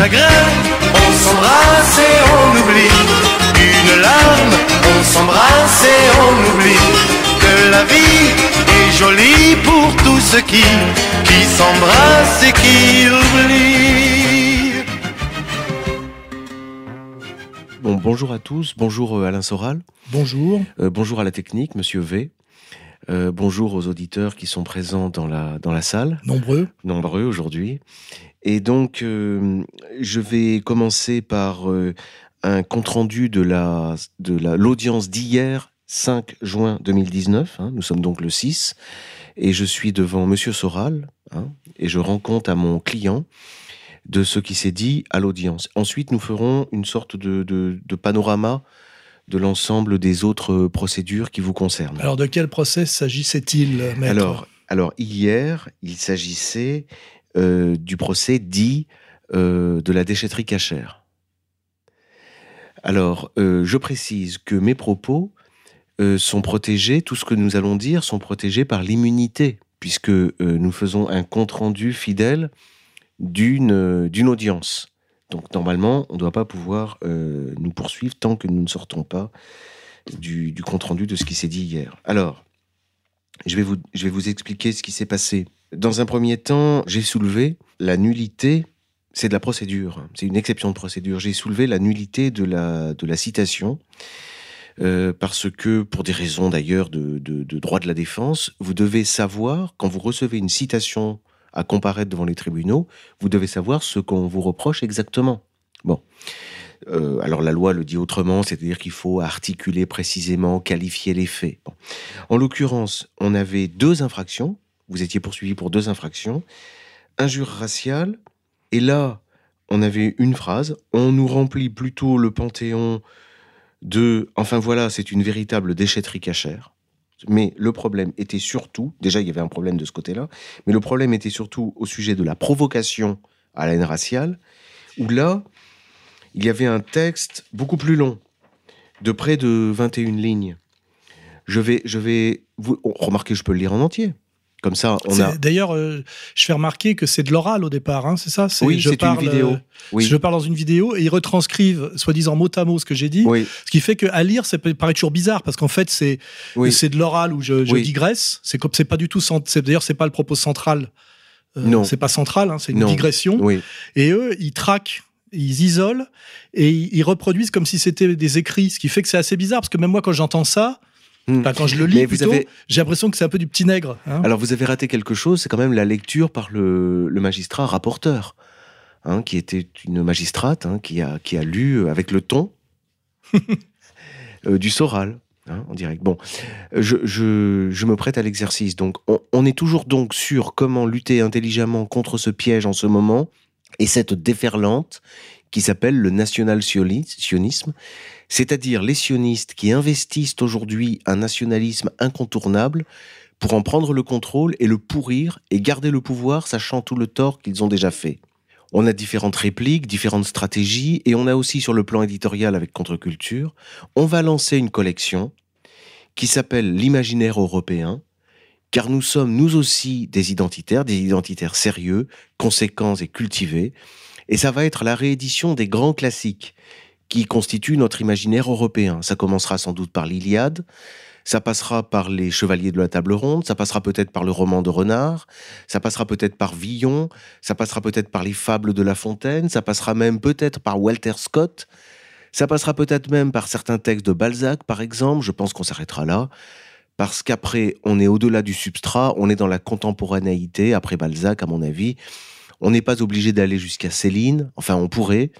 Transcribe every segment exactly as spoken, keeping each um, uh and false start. chagrin, on s'embrasse et on oublie. Une larme, on s'embrasse et on oublie. Que la vie est jolie pour tous ceux qui, qui s'embrassent et qui oublient. Bon, bonjour à tous, bonjour Alain Soral. Bonjour. Euh, bonjour à la technique, monsieur V. Euh, bonjour aux auditeurs qui sont présents dans la, dans la salle. Nombreux. Nombreux aujourd'hui. Et donc, euh, je vais commencer par euh, un compte-rendu de la, de la, l'audience d'hier, cinq juin deux mille dix-neuf. Hein, nous sommes donc le six. Et je suis devant Monsieur Soral. Hein, et je rends compte à mon client de ce qui s'est dit à l'audience. Ensuite, nous ferons une sorte de, de, de panorama de l'ensemble des autres procédures qui vous concernent. Alors, de quel procès s'agissait-il, maître ? Alors, alors, hier, il s'agissait... Euh, du procès dit euh, de la déchetterie cachère. Alors, euh, je précise que mes propos euh, sont protégés, tout ce que nous allons dire sont protégés par l'immunité, puisque euh, nous faisons un compte-rendu fidèle d'une euh, d'une audience. Donc, normalement, on ne doit pas pouvoir euh, nous poursuivre tant que nous ne sortons pas du, du compte-rendu de ce qui s'est dit hier. Alors, je vais vous, je vais vous expliquer ce qui s'est passé. Dans un premier temps, j'ai soulevé la nullité, c'est de la procédure, c'est une exception de procédure, j'ai soulevé la nullité de la, de la citation, euh, parce que, pour des raisons d'ailleurs de, de, de droit de la défense, vous devez savoir, quand vous recevez une citation à comparaître devant les tribunaux, vous devez savoir ce qu'on vous reproche exactement. Bon. Euh, alors la loi le dit autrement, c'est-à-dire qu'il faut articuler précisément, qualifier les faits. Bon. En l'occurrence, on avait deux infractions. Vous étiez poursuivi pour deux infractions, injure raciale, et là, on avait une phrase, on nous remplit plutôt le panthéon de « enfin voilà, c'est une véritable déchetterie cachère ». Mais le problème était surtout, déjà il y avait un problème de ce côté-là, mais le problème était surtout au sujet de la provocation à la haine raciale, où là, il y avait un texte beaucoup plus long, de près de vingt et une lignes. Je vais, je vais vous, remarquez, je peux le lire en entier. Comme ça, on a... D'ailleurs, euh, je fais remarquer que c'est de l'oral au départ, hein, c'est ça c'est, Oui, je c'est parle, une vidéo. Euh, oui. Je parle dans une vidéo et ils retranscrivent, soi-disant mot à mot, ce que j'ai dit. Oui. Ce qui fait qu'à lire, ça paraît toujours bizarre parce qu'en fait, c'est, oui. c'est de l'oral où je, je oui. digresse. C'est, c'est pas du tout... C'est, d'ailleurs, c'est pas le propos central. Euh, non. C'est pas central, hein, c'est une non. digression. Oui. Et eux, ils traquent. Ils isolent et ils, ils reproduisent comme si c'était des écrits. Ce qui fait que c'est assez bizarre parce que même moi, quand j'entends ça... Enfin, quand je le lis plutôt, avez... j'ai l'impression que c'est un peu du petit nègre. Hein. Alors vous avez raté quelque chose, c'est quand même la lecture par le, le magistrat rapporteur, hein, qui était une magistrate, hein, qui, a, qui a lu avec le ton euh, du Soral, hein, en direct. Bon, je, je, je me prête à l'exercice. Donc on, on est toujours donc sur comment lutter intelligemment contre ce piège en ce moment et cette déferlante qui s'appelle le national-sionisme, c'est-à-dire les sionistes qui investissent aujourd'hui un nationalisme incontournable pour en prendre le contrôle et le pourrir et garder le pouvoir, sachant tout le tort qu'ils ont déjà fait. On a différentes répliques, différentes stratégies, et on a aussi sur le plan éditorial avec Contre-Culture, on va lancer une collection qui s'appelle « L'imaginaire européen », car nous sommes nous aussi des identitaires, des identitaires sérieux, conséquents et cultivés, et ça va être la réédition des grands classiques qui constituent notre imaginaire européen. Ça commencera sans doute par l'Iliade, ça passera par les Chevaliers de la Table Ronde, ça passera peut-être par le roman de Renard, ça passera peut-être par Villon, ça passera peut-être par les Fables de La Fontaine, ça passera même peut-être par Walter Scott, ça passera peut-être même par certains textes de Balzac, par exemple. Je pense qu'on s'arrêtera là, parce qu'après, on est au-delà du substrat, on est dans la contemporanéité, après Balzac, à mon avis. On n'est pas obligé d'aller jusqu'à Céline, enfin on pourrait.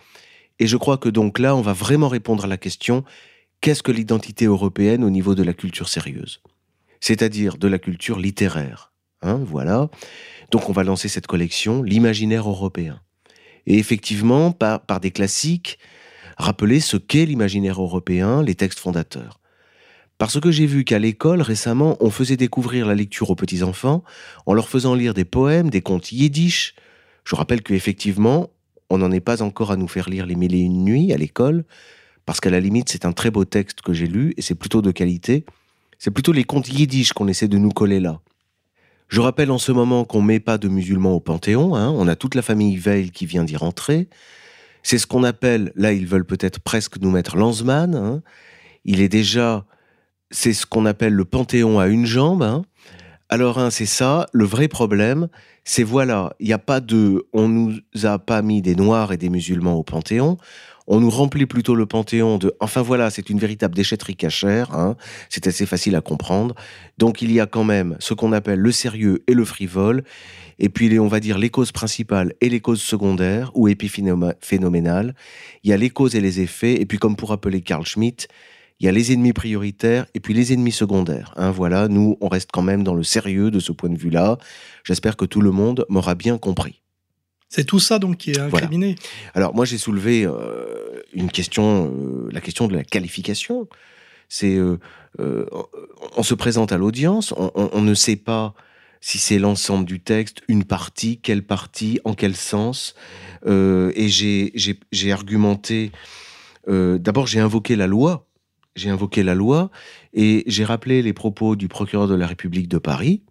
Et je crois que donc là, on va vraiment répondre à la question « Qu'est-ce que l'identité européenne au niveau de la culture sérieuse ?» C'est-à-dire de la culture littéraire. Hein, voilà. Donc on va lancer cette collection « L'imaginaire européen ». Et effectivement, par, par des classiques, rappeler ce qu'est l'imaginaire européen, les textes fondateurs. Parce que j'ai vu qu'à l'école, récemment, on faisait découvrir la lecture aux petits-enfants en leur faisant lire des poèmes, des contes yiddish. Je rappelle qu'effectivement, on n'en est pas encore à nous faire lire les mille et une nuits à l'école, parce qu'à la limite, c'est un très beau texte que j'ai lu, et c'est plutôt de qualité. C'est plutôt les contes yiddish qu'on essaie de nous coller là. Je rappelle en ce moment qu'on ne met pas de musulmans au Panthéon, hein, on a toute la famille Veil qui vient d'y rentrer. C'est ce qu'on appelle, là ils veulent peut-être presque nous mettre Lanzmann, hein. Il est déjà, c'est ce qu'on appelle le panthéon à une jambe, hein. Alors hein, c'est ça, le vrai problème, c'est voilà, il n'y a pas de, on nous a pas mis des noirs et des musulmans au panthéon, on nous remplit plutôt le panthéon de, enfin voilà, c'est une véritable déchetterie cachère, hein, c'est assez facile à comprendre, donc il y a quand même ce qu'on appelle le sérieux et le frivole, et puis les, on va dire les causes principales et les causes secondaires, ou épiphénoménales, il y a les causes et les effets, et puis comme pour rappeler Carl Schmitt, il y a les ennemis prioritaires et puis les ennemis secondaires. Hein, voilà, nous, on reste quand même dans le sérieux de ce point de vue-là. J'espère que tout le monde m'aura bien compris. C'est tout ça donc qui est incriminé. Voilà. Alors moi, j'ai soulevé euh, une question, euh, la question de la qualification. C'est, euh, euh, on se présente à l'audience, on, on, on ne sait pas si c'est l'ensemble du texte, une partie, quelle partie, en quel sens. Euh, et j'ai, j'ai, j'ai argumenté... Euh, d'abord, j'ai invoqué la loi. J'ai invoqué la loi et j'ai rappelé les propos du procureur de la République de Paris,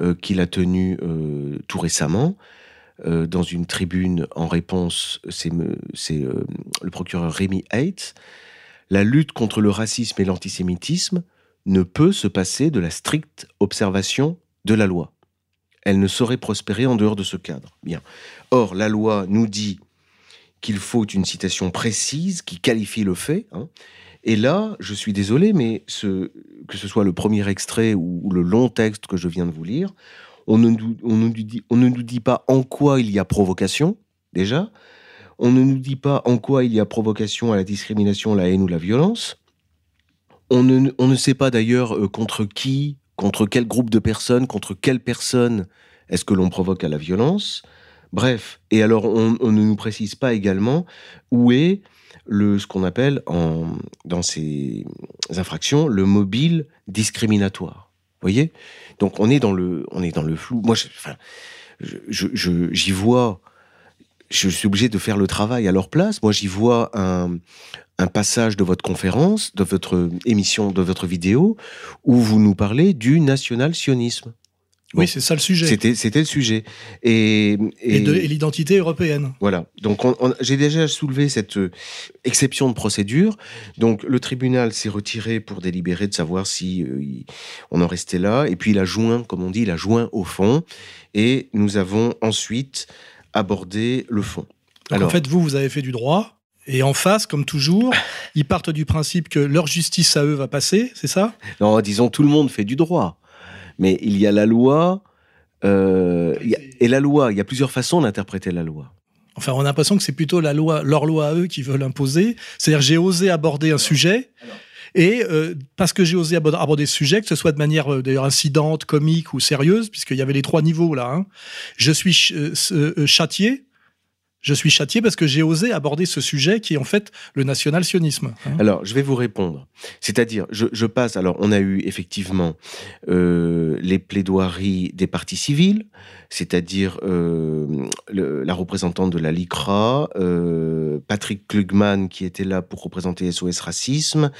euh, qu'il a tenu euh, tout récemment, euh, dans une tribune en réponse, c'est, c'est euh, le procureur Rémi Heitz. La lutte contre le racisme et l'antisémitisme ne peut se passer de la stricte observation de la loi. Elle ne saurait prospérer en dehors de ce cadre. Bien. Or, la loi nous dit qu'il faut une citation précise qui qualifie le fait, hein. Et là, je suis désolé, mais ce, que ce soit le premier extrait ou, ou le long texte que je viens de vous lire, on ne, nous, on, nous dit, on ne nous dit pas en quoi il y a provocation, déjà. On ne nous dit pas en quoi il y a provocation à la discrimination, la haine ou la violence. On ne, on ne sait pas d'ailleurs contre qui, contre quel groupe de personnes, contre quelle personne est-ce que l'on provoque à la violence. Bref, et alors on, on ne nous précise pas également où est... Le, ce qu'on appelle, en, dans ces infractions, le mobile discriminatoire. Vous voyez ? Donc, on est dans le, on est dans le flou. Moi, je, enfin, je, je, j'y vois... Je suis obligé de faire le travail à leur place. Moi, j'y vois un, un passage de votre conférence, de votre émission, de votre vidéo, où vous nous parlez du national-sionisme. Bon, oui, c'est ça le sujet. C'était, c'était le sujet. Et, et, et de et l'identité européenne. Voilà. Donc, on, on, j'ai déjà soulevé cette exception de procédure. Donc, le tribunal s'est retiré pour délibérer de savoir si euh, il, on en restait là. Et puis, il a joint, comme on dit, il a joint au fond. Et nous avons ensuite abordé le fond. Donc, alors, en fait, vous, vous avez fait du droit. Et en face, comme toujours, ils partent du principe que leur justice à eux va passer, c'est ça ? Non, disons, tout le monde fait du droit. Mais il y a la loi, euh, y a, et la loi, il y a plusieurs façons d'interpréter la loi. Enfin, on a l'impression que c'est plutôt la loi, leur loi à eux qui veulent imposer. C'est-à-dire, j'ai osé aborder un sujet, et euh, parce que j'ai osé aborder ce sujet, que ce soit de manière euh, d'ailleurs incidente, comique ou sérieuse, puisqu'il y avait les trois niveaux là, hein, je suis ch- euh, châtié, je suis châtié parce que j'ai osé aborder ce sujet qui est en fait le national-sionisme. Hein. Alors, je vais vous répondre. C'est-à-dire, je, je passe... Alors, on a eu effectivement euh, les plaidoiries des partis civils, c'est-à-dire euh, le, la représentante de la LICRA, euh, Patrick Klugman qui était là pour représenter S O S Racisme,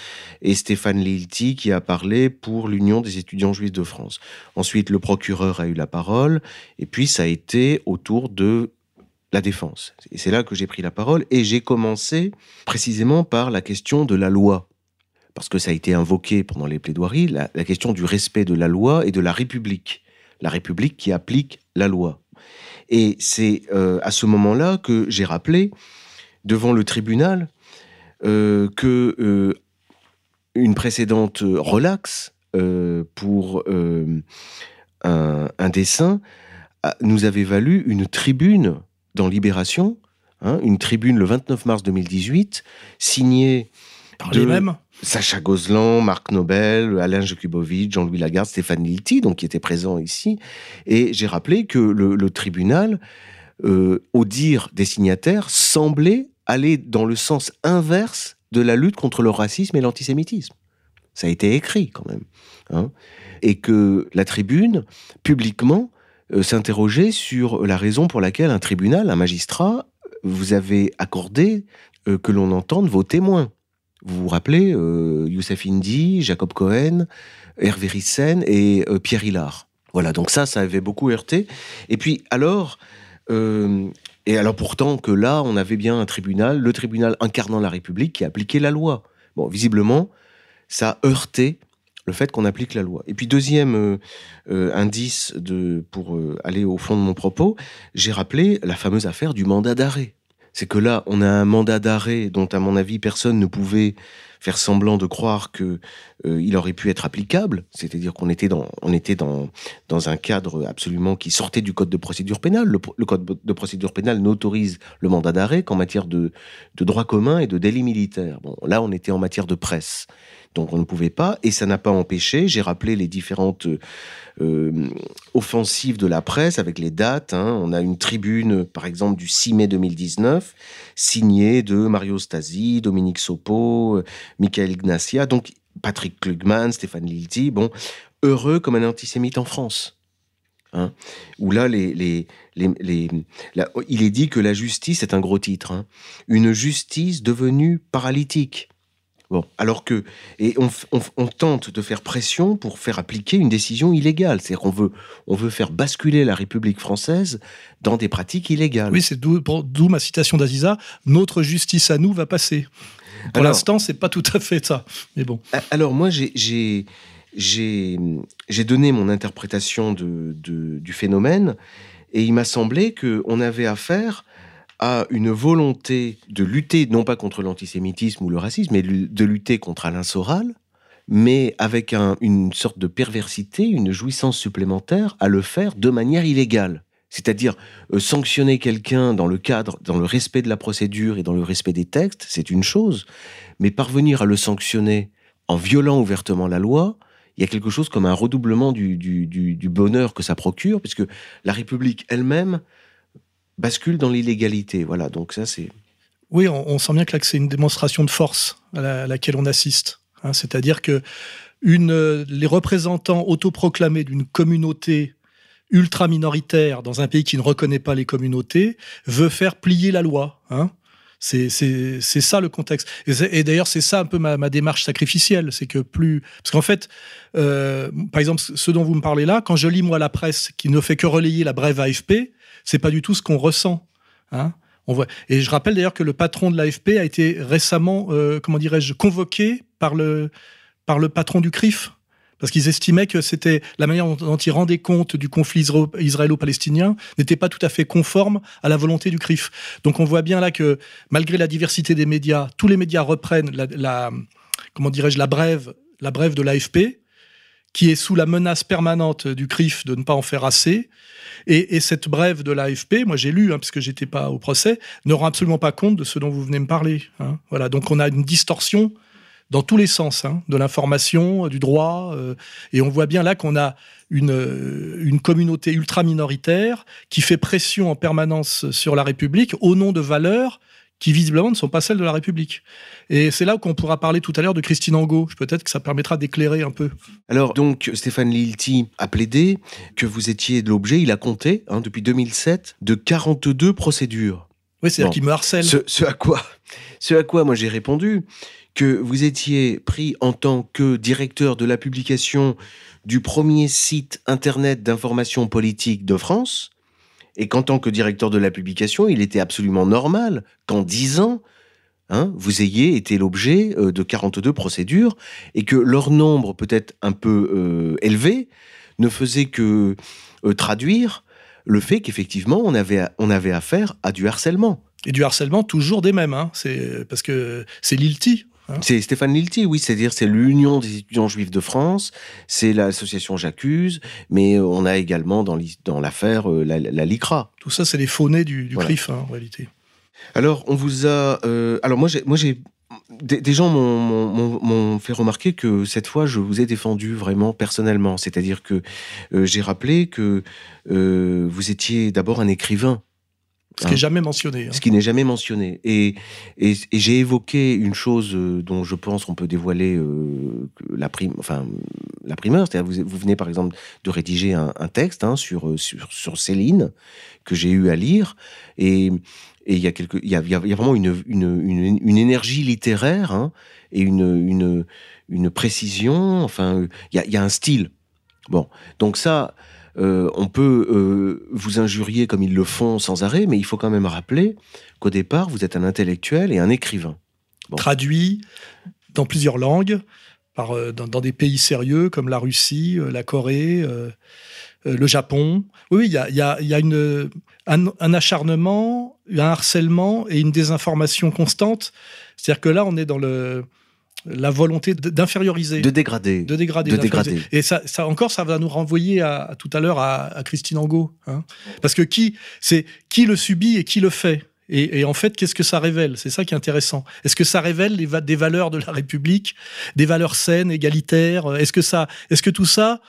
et Stéphane Lilti qui a parlé pour l'Union des étudiants juifs de France. Ensuite, le procureur a eu la parole, et puis ça a été autour de... la défense. Et c'est là que j'ai pris la parole et j'ai commencé précisément par la question de la loi. Parce que ça a été invoqué pendant les plaidoiries, la, la question du respect de la loi et de la République. La République qui applique la loi. Et c'est euh, à ce moment-là que j'ai rappelé devant le tribunal euh, que euh, une précédente relaxe euh, pour euh, un, un dessin nous avait valu une tribune dans Libération, hein, une tribune le vingt-neuf mars deux mille dix-huit, signée par de les mêmes. Sacha Gozlan, Marc Nobel, Alain Jakubowicz, Jean-Louis Lagarde, Stéphane Lilti, donc qui étaient présents ici. Et j'ai rappelé que le, le tribunal, euh, au dire des signataires, semblait aller dans le sens inverse de la lutte contre le racisme et l'antisémitisme. Ça a été écrit quand même. Hein. Et que la tribune, publiquement, s'interroger sur la raison pour laquelle un tribunal, un magistrat, vous avait accordé euh, que l'on entende vos témoins. Vous vous rappelez euh, Youssef Indy, Jacob Cohen, Hervé Ryssen et euh, Pierre Hillard. Voilà, donc ça, ça avait beaucoup heurté. Et puis alors, euh, Et alors pourtant que là, on avait bien un tribunal, le tribunal incarnant la République, qui appliquait la loi. Bon, visiblement, ça a heurté le fait qu'on applique la loi. Et puis deuxième euh, euh, indice, de, pour euh, aller au fond de mon propos, j'ai rappelé la fameuse affaire du mandat d'arrêt. C'est que là, on a un mandat d'arrêt dont, à mon avis, personne ne pouvait faire semblant de croire qu'il euh, aurait pu être applicable. C'est-à-dire qu'on était, dans, on était dans, dans un cadre absolument qui sortait du code de procédure pénale. Le, le code de procédure pénale n'autorise le mandat d'arrêt qu'en matière de, de droit commun et de délit militaire. Bon, là, on était en matière de presse. Donc on ne pouvait pas, et ça n'a pas empêché, j'ai rappelé les différentes euh, offensives de la presse avec les dates, hein. On a une tribune par exemple du six mai deux mille dix-neuf, signée de Mario Stasi, Dominique Sopo, Michael Ignacia, donc Patrick Klugman, Stéphane Lilti, bon, heureux comme un antisémite en France. Hein, où là, les, les, les, les, là, il est dit que la justice, c'est un gros titre, hein, une justice devenue paralytique. Bon, alors que, et on, on, on tente de faire pression pour faire appliquer une décision illégale. C'est-à-dire qu'on veut, on veut faire basculer la République française dans des pratiques illégales. Oui, c'est d'où, d'où ma citation d'Aziza, « Notre justice à nous va passer ». Pour l'instant, c'est pas tout à fait ça, mais bon. Alors moi, j'ai, j'ai, j'ai, j'ai donné mon interprétation de, de, du phénomène, et il m'a semblé qu'on avait affaire à une volonté de lutter, non pas contre l'antisémitisme ou le racisme, mais de lutter contre Alain Soral, mais avec un, une sorte de perversité, une jouissance supplémentaire à le faire de manière illégale. C'est-à-dire euh, sanctionner quelqu'un dans le cadre, dans le respect de la procédure et dans le respect des textes, c'est une chose, mais parvenir à le sanctionner en violant ouvertement la loi, il y a quelque chose comme un redoublement du, du, du, du bonheur que ça procure, puisque la République elle-même bascule dans l'illégalité, voilà, donc ça c'est... Oui, on, on sent bien que là, que c'est une démonstration de force à, la, à laquelle on assiste. Hein, c'est-à-dire que une, euh, les représentants autoproclamés d'une communauté ultra-minoritaire dans un pays qui ne reconnaît pas les communautés veut faire plier la loi, hein. C'est, c'est, c'est ça le contexte. Et, et d'ailleurs, c'est ça un peu ma, ma démarche sacrificielle. C'est que plus... Parce qu'en fait, euh, par exemple, ce dont vous me parlez là, quand je lis, moi, la presse qui ne fait que relayer la brève A F P, c'est pas du tout ce qu'on ressent. Hein. On voit... Et je rappelle d'ailleurs que le patron de l'A F P a été récemment, euh, comment dirais-je, convoqué par le, par le patron du C R I F. Parce qu'ils estimaient que c'était la manière dont ils rendaient compte du conflit israélo-palestinien n'était pas tout à fait conforme à la volonté du C R I F. Donc on voit bien là que, malgré la diversité des médias, tous les médias reprennent la, la, comment dirais-je, la brève, la brève de l'A F P, qui est sous la menace permanente du C R I F de ne pas en faire assez. Et, et cette brève de l'A F P, moi j'ai lu, hein, parce que j'étais pas au procès, ne rend absolument pas compte de ce dont vous venez me parler. Hein. Voilà, donc on a une distorsion dans tous les sens, hein, de l'information, du droit. Euh, et on voit bien là qu'on a une, une communauté ultra-minoritaire qui fait pression en permanence sur la République au nom de valeurs qui, visiblement, ne sont pas celles de la République. Et c'est là qu'on pourra parler tout à l'heure de Christine Angot. Peut-être que ça permettra d'éclairer un peu. Alors, donc, Stéphane Lilti a plaidé que vous étiez de l'objet, il a compté, hein, depuis deux mille sept, de quarante-deux procédures. Oui, c'est-à-dire qu'il me harcèle. Ce, ce, à quoi, ce à quoi, moi, j'ai répondu que vous étiez pris en tant que directeur de la publication du premier site internet d'information politique de France, et qu'en tant que directeur de la publication, il était absolument normal qu'en dix ans, hein, vous ayez été l'objet euh, de quarante-deux procédures, et que leur nombre, peut-être un peu euh, élevé, ne faisait que euh, traduire le fait qu'effectivement, on avait, on avait affaire à du harcèlement. Et du harcèlement toujours des mêmes, hein. C'est, parce que c'est Lilti. C'est Stéphane Lilti, oui, c'est-à-dire c'est l'Union des étudiants juifs de France, c'est l'association J'accuse, mais on a également dans, dans l'affaire la, la LICRA. Tout ça, c'est les faux-nés du, du voilà. C R I F, hein, en réalité. Alors, on vous a... Euh, alors, moi, j'ai... Moi j'ai des, des gens m'ont, m'ont, m'ont fait remarquer que cette fois, je vous ai défendu vraiment personnellement. C'est-à-dire que euh, j'ai rappelé que euh, vous étiez d'abord un écrivain. Ce qui n'est hein, jamais mentionné. Hein. Ce qui n'est jamais mentionné. Et, et, et j'ai évoqué une chose dont je pense qu'on peut dévoiler euh, la, prime, enfin, la primeur. C'est-à-dire vous, vous venez par exemple de rédiger un, un texte hein, sur, sur, sur Céline, que j'ai eu à lire. Et il y, y, a, y a vraiment une, une, une, une énergie littéraire hein, et une, une, une précision. Enfin, il y a, y a un style. Bon, donc ça... Euh, on peut euh, vous injurier comme ils le font sans arrêt, mais il faut quand même rappeler qu'au départ, vous êtes un intellectuel et un écrivain. Bon. Traduit dans plusieurs langues, par, euh, dans, dans des pays sérieux comme la Russie, euh, la Corée, euh, euh, le Japon. Oui, il y a, y a, y a une, un, un acharnement, un harcèlement et une désinformation constante. C'est-à-dire que là, on est dans le... la volonté d'inférioriser. De dégrader. De dégrader. De dégrader. Et ça, ça encore, ça va nous renvoyer à, à tout à l'heure à, à Christine Angot. Hein. Parce que qui, c'est qui le subit et qui le fait. Et, et en fait, qu'est-ce que ça révèle? C'est ça qui est intéressant. Est-ce que ça révèle les va- des valeurs de la République, des valeurs saines, égalitaires? Est-ce que, ça, est-ce que tout ça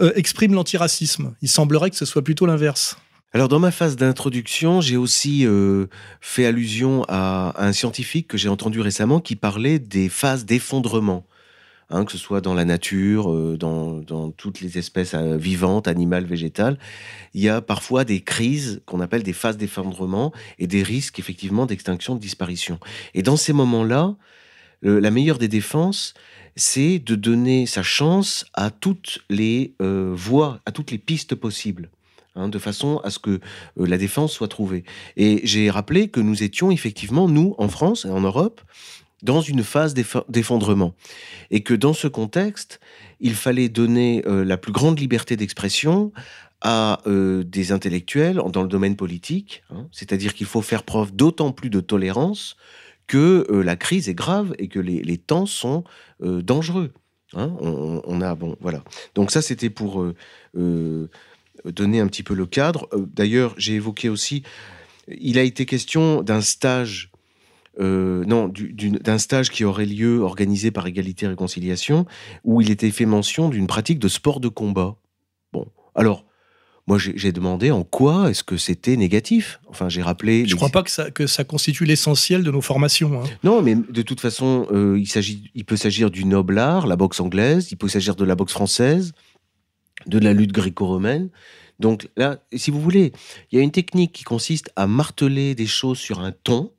euh, exprime l'antiracisme? Il semblerait que ce soit plutôt l'inverse. Alors, dans ma phase d'introduction, j'ai aussi euh, fait allusion à, à un scientifique que j'ai entendu récemment qui parlait des phases d'effondrement, hein, que ce soit dans la nature, euh, dans, dans toutes les espèces euh, vivantes, animales, végétales. Il y a parfois des crises qu'on appelle des phases d'effondrement et des risques, effectivement, d'extinction, de disparition. Et dans ces moments-là, le, la meilleure des défenses, c'est de donner sa chance à toutes les euh, voies, à toutes les pistes possibles, de façon à ce que la défense soit trouvée. Et j'ai rappelé que nous étions effectivement, nous, en France et en Europe, dans une phase d'effondrement. Et que dans ce contexte, il fallait donner euh, la plus grande liberté d'expression à euh, des intellectuels dans le domaine politique, hein, c'est-à-dire qu'il faut faire preuve d'autant plus de tolérance que euh, la crise est grave et que les, les temps sont euh, dangereux. Hein, on, on a... Bon, voilà. Donc ça, c'était pour... Euh, euh, donner un petit peu le cadre. D'ailleurs, j'ai évoqué aussi, il a été question d'un stage, euh, non, du, d'une, d'un stage qui aurait lieu, organisé par Égalité et Réconciliation, où il était fait mention d'une pratique de sport de combat. Bon, alors, moi, j'ai, j'ai demandé en quoi est-ce que c'était négatif. Enfin, j'ai rappelé... Je ne les... crois pas que ça, que ça constitue l'essentiel de nos formations. Hein. Non, mais de toute façon, euh, il s'agit, il peut s'agir du noble art, la boxe anglaise, il peut s'agir de la boxe française, de la lutte gréco-romaine. Donc là, si vous voulez, il y a une technique qui consiste à marteler des choses sur un ton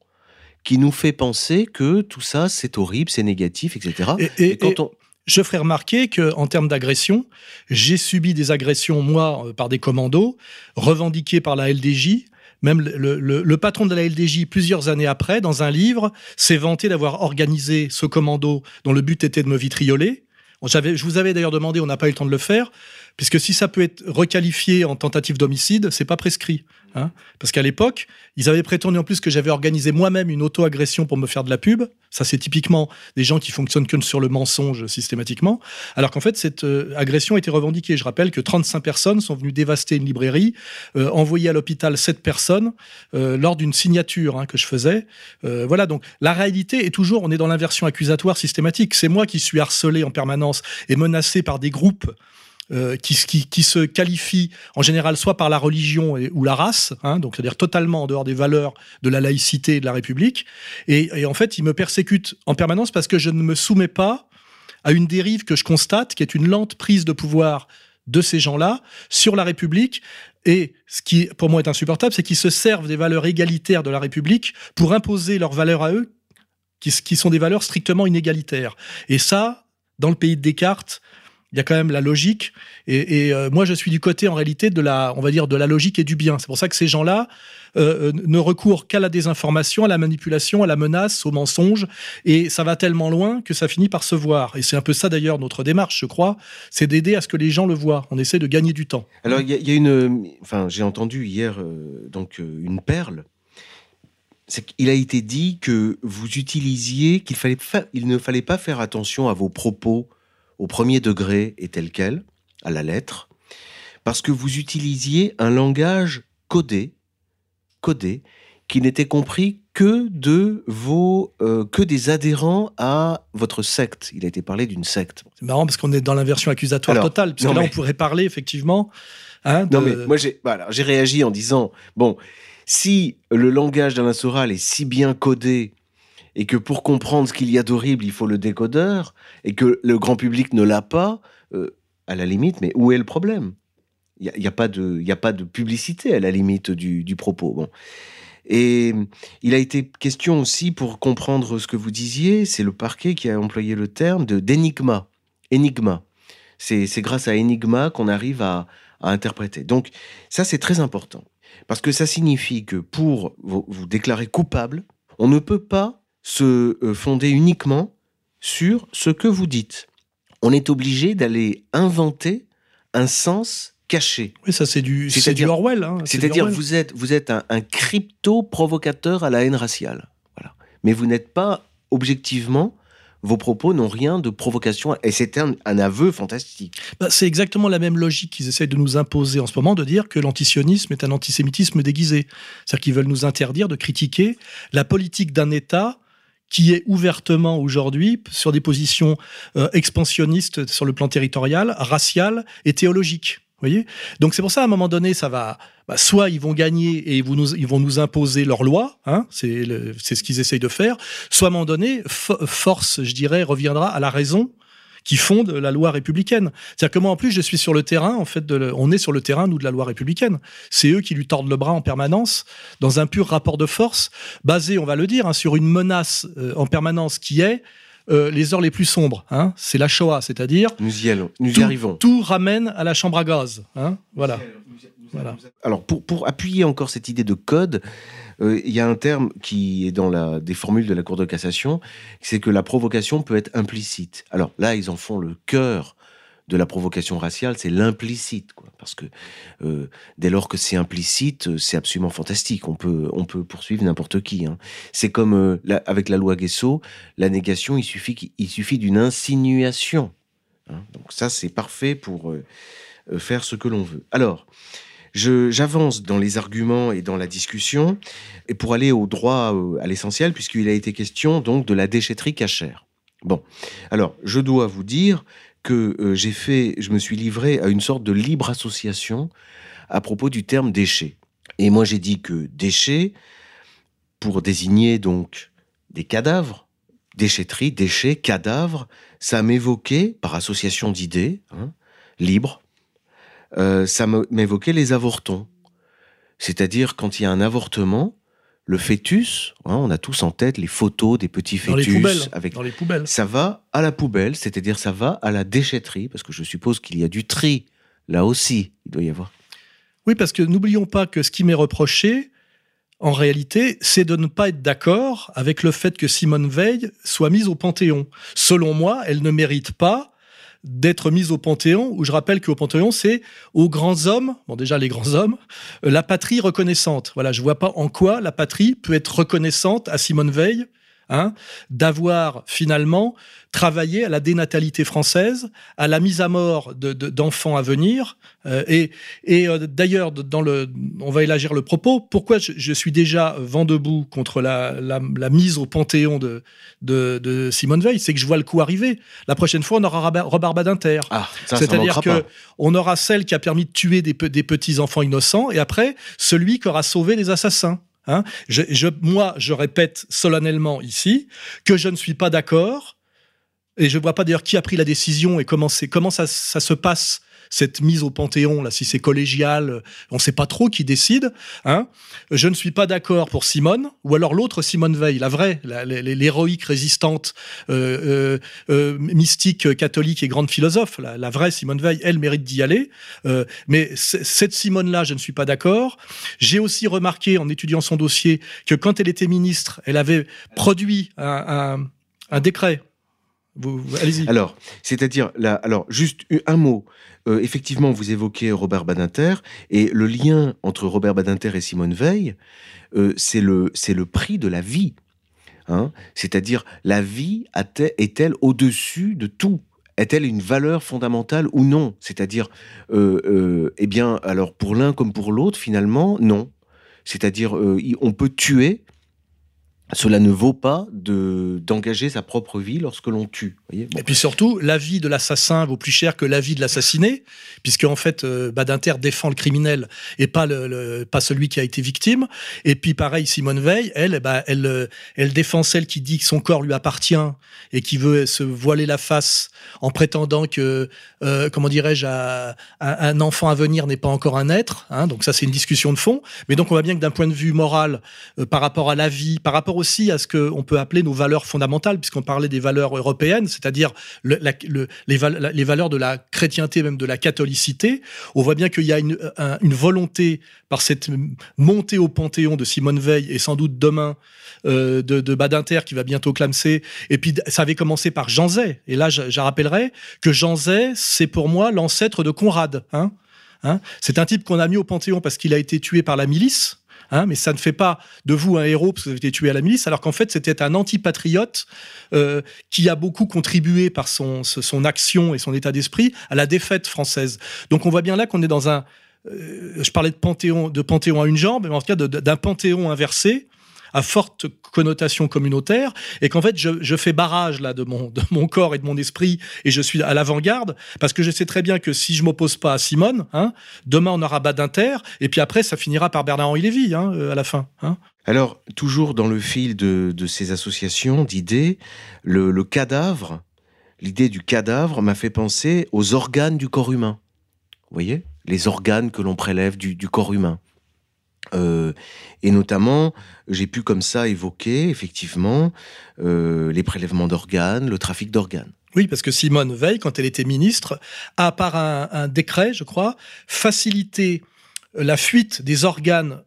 qui nous fait penser que tout ça, c'est horrible, c'est négatif, et cetera. Et, et, et quand et on... je ferai remarquer qu'en termes d'agression, j'ai subi des agressions, moi, par des commandos, revendiquées par la L D J. Même le, le, le patron de la L D J, plusieurs années après, dans un livre, s'est vanté d'avoir organisé ce commando dont le but était de me vitrioler. J'avais, je vous avais d'ailleurs demandé, on n'a pas eu le temps de le faire, puisque si ça peut être requalifié en tentative d'homicide, c'est pas prescrit. Hein, parce qu'à l'époque, ils avaient prétendu en plus que j'avais organisé moi-même une auto-agression pour me faire de la pub. Ça, c'est typiquement des gens qui fonctionnent que sur le mensonge systématiquement. Alors qu'en fait, cette euh, agression était revendiquée. Je rappelle que trente-cinq personnes sont venues dévaster une librairie, euh, envoyer à l'hôpital sept personnes euh, lors d'une signature hein, que je faisais. Euh, voilà, donc la réalité est toujours, on est dans l'inversion accusatoire systématique. C'est moi qui suis harcelé en permanence et menacé par des groupes Euh, qui, qui, qui se qualifie en général soit par la religion et, ou la race, hein, donc c'est-à-dire totalement en dehors des valeurs de la laïcité et de la République. Et, et en fait, ils me persécutent en permanence parce que je ne me soumets pas à une dérive que je constate, qui est une lente prise de pouvoir de ces gens-là sur la République. Et ce qui, pour moi, est insupportable, c'est qu'ils se servent des valeurs égalitaires de la République pour imposer leurs valeurs à eux, qui, qui sont des valeurs strictement inégalitaires. Et ça, dans le pays de Descartes, il y a quand même la logique, et, et euh, moi je suis du côté en réalité de la, on va dire, de la logique et du bien. C'est pour ça que ces gens-là euh, ne recourent qu'à la désinformation, à la manipulation, à la menace, au mensonge, et ça va tellement loin que ça finit par se voir. Et c'est un peu ça d'ailleurs notre démarche, je crois, c'est d'aider à ce que les gens le voient. On essaie de gagner du temps. Alors il y, y a une, enfin j'ai entendu hier euh, donc euh, une perle. C'est qu'il a été dit que vous utilisiez, qu'il fallait, fa- il ne fallait pas faire attention à vos propos au premier degré et tel quel, à la lettre, parce que vous utilisiez un langage codé, codé, qui n'était compris que de vos, euh, que des adhérents à votre secte. Il a été parlé d'une secte. C'est marrant parce qu'on est dans l'inversion accusatoire alors, totale, parce que là mais... on pourrait parler effectivement. Hein, de... Non mais moi j'ai, bah alors, j'ai réagi en disant bon, si le langage d'Alain Soral est si bien codé, et que pour comprendre ce qu'il y a d'horrible, il faut le décodeur, et que le grand public ne l'a pas, euh, à la limite, mais où est le problème? Il n'y a, a pas de publicité, à la limite, du, du propos. Bon. Et il a été question aussi, pour comprendre ce que vous disiez, c'est le parquet qui a employé le terme de, d'énigma. Énigma. C'est, c'est grâce à énigma qu'on arrive à, à interpréter. Donc ça, c'est très important, parce que ça signifie que pour vous, vous déclarer coupable, on ne peut pas se fonder uniquement sur ce que vous dites. On est obligé d'aller inventer un sens caché. Oui, ça c'est du, c'est du Orwell. Hein, c'est-à-dire vous êtes, vous êtes un, un crypto-provocateur à la haine raciale. Voilà. Mais vous n'êtes pas, objectivement, vos propos n'ont rien de provocation. Et c'est un, un aveu fantastique. Bah, c'est exactement la même logique qu'ils essayent de nous imposer en ce moment, de dire que l'antisionisme est un antisémitisme déguisé. C'est-à-dire qu'ils veulent nous interdire de critiquer la politique d'un État qui est ouvertement aujourd'hui sur des positions euh, expansionnistes sur le plan territorial, racial et théologique. Voyez, donc c'est pour ça, à un moment donné, ça va. Bah, soit ils vont gagner et ils vont nous, ils vont nous imposer leur loi, hein, c'est le, c'est ce qu'ils essayent de faire. Soit à un moment donné, fo- force, je dirais, reviendra à la raison qui fonde la loi républicaine. C'est-à-dire que moi, en plus, je suis sur le terrain, en fait, de le, on est sur le terrain, nous, de la loi républicaine. C'est eux qui lui tordent le bras en permanence, dans un pur rapport de force, basé, on va le dire, hein, sur une menace euh, en permanence qui est euh, les heures les plus sombres. Hein, c'est la Shoah, c'est-à-dire... Nous y allons, nous tout, y arrivons. Tout ramène à la chambre à gaz. Hein, voilà. Nous y allons, nous y allons, nous voilà. Alors, pour, pour appuyer encore cette idée de code... Il euh, y a un terme qui est dans la, des formules de la Cour de cassation, c'est que la provocation peut être implicite. Alors là, ils en font le cœur de la provocation raciale, c'est l'implicite, quoi. Parce que euh, dès lors que c'est implicite, c'est absolument fantastique. On peut, on peut poursuivre n'importe qui. Hein. C'est comme euh, la, avec la loi Guesso, la négation, il suffit, il suffit d'une insinuation. Hein. Donc ça, c'est parfait pour euh, faire ce que l'on veut. Alors... Je, j'avance dans les arguments et dans la discussion, et pour aller au droit à l'essentiel, puisqu'il a été question donc de la déchetterie cachère. Bon, alors je dois vous dire que euh, j'ai fait, je me suis livré à une sorte de libre association à propos du terme déchet. Et moi j'ai dit que déchet, pour désigner donc des cadavres, déchetterie, déchet, cadavre, ça m'évoquait par association d'idées, hein, libre. Euh, ça m'évoquait les avortons. C'est-à-dire, quand il y a un avortement, le fœtus, hein, on a tous en tête les photos des petits fœtus. Dans les poubelles, avec, dans les poubelles. Ça va à la poubelle, c'est-à-dire ça va à la déchetterie, parce que je suppose qu'il y a du tri, là aussi, il doit y avoir. Oui, parce que n'oublions pas que ce qui m'est reproché, en réalité, c'est de ne pas être d'accord avec le fait que Simone Veil soit mise au Panthéon. Selon moi, elle ne mérite pas d'être mise au Panthéon, où je rappelle qu'au Panthéon, c'est aux grands hommes, bon déjà les grands hommes, la patrie reconnaissante. Voilà, je ne vois pas en quoi la patrie peut être reconnaissante à Simone Veil, hein, d'avoir finalement travaillé à la dénatalité française, à la mise à mort de, de, d'enfants à venir. Euh, et et euh, d'ailleurs, dans le, on va élargir le propos, pourquoi je, je suis déjà vent debout contre la, la, la mise au Panthéon de, de, de Simone Veil, c'est que je vois le coup arriver. La prochaine fois, on aura Robert Badinter. Ah, c'est-à-dire qu'on aura celle qui a permis de tuer des, des petits-enfants innocents, et après, celui qui aura sauvé les assassins. Hein, je, je, moi, je répète solennellement ici que je ne suis pas d'accord, et je ne vois pas d'ailleurs qui a pris la décision et comment, c'est, comment ça, ça se passe, cette mise au Panthéon, là, si c'est collégial, on ne sait pas trop qui décide. Hein. Je ne suis pas d'accord pour Simone, ou alors l'autre Simone Veil, la vraie, la, la, l'héroïque résistante, euh, euh, euh, mystique, catholique et grande philosophe, la, la vraie Simone Veil, elle mérite d'y aller. Euh, mais c- cette Simone-là, je ne suis pas d'accord. J'ai aussi remarqué, en étudiant son dossier, que quand elle était ministre, elle avait produit un, un, un décret. Vous, vous, allez-y. Alors, c'est-à-dire, là, alors, juste un mot. Euh, effectivement, vous évoquez Robert Badinter, et le lien entre Robert Badinter et Simone Veil, euh, c'est, le, c'est le prix de la vie. Hein, c'est-à-dire, la vie a-t-elle, est-elle au-dessus de tout ? Est-elle une valeur fondamentale ou non ? C'est-à-dire, euh, euh, eh bien, alors, pour l'un comme pour l'autre, finalement, non. C'est-à-dire, euh, on peut tuer... Cela ne vaut pas de, d'engager sa propre vie lorsque l'on tue. Voyez, bon. Et puis surtout, la vie de l'assassin vaut plus cher que la vie de l'assassiné, puisque en fait, Badinter défend le criminel et pas, le, le, pas celui qui a été victime. Et puis pareil, Simone Veil, elle, bah, elle, elle défend celle qui dit que son corps lui appartient et qui veut se voiler la face en prétendant que, euh, comment dirais-je, à, à, un enfant à venir n'est pas encore un être. Hein, donc ça, c'est une discussion de fond. Mais donc, on voit bien que d'un point de vue moral, euh, par rapport à la vie, par rapport aussi à ce qu'on peut appeler nos valeurs fondamentales, puisqu'on parlait des valeurs européennes, c'est-à-dire le, la, le, les, val, les valeurs de la chrétienté, même de la catholicité. On voit bien qu'il y a une, un, une volonté, par cette montée au Panthéon de Simone Veil, et sans doute demain, euh, de, de Badinter, qui va bientôt clamser, et puis ça avait commencé par Jean Zay, et là, je, je rappellerai que Jean Zay, c'est pour moi l'ancêtre de Conrad, hein. Hein, c'est un type qu'on a mis au Panthéon parce qu'il a été tué par la milice, hein, mais ça ne fait pas de vous un héros parce que vous avez été tué à la milice, alors qu'en fait c'était un antipatriote euh, qui a beaucoup contribué par son, son action et son état d'esprit à la défaite française. Donc on voit bien là qu'on est dans un... Euh, je parlais de Panthéon, de Panthéon à une jambe, mais en tout cas d'un Panthéon inversé, à forte connotation communautaire, et qu'en fait, je, je fais barrage là de mon, de mon corps et de mon esprit, et je suis à l'avant-garde, parce que je sais très bien que si je m'oppose pas à Simone, hein, demain on aura Badinter, et puis après, ça finira par Bernard-Henri Lévy, hein, à la fin. Hein. Alors, toujours dans le fil de, de ces associations d'idées, le, le cadavre, l'idée du cadavre m'a fait penser aux organes du corps humain. Vous voyez ? Les organes que l'on prélève du, du corps humain. Euh, et notamment, j'ai pu comme ça évoquer, effectivement, euh, les prélèvements d'organes, le trafic d'organes. Oui, parce que Simone Veil, quand elle était ministre, a, par un, un décret, je crois, facilité la fuite des organes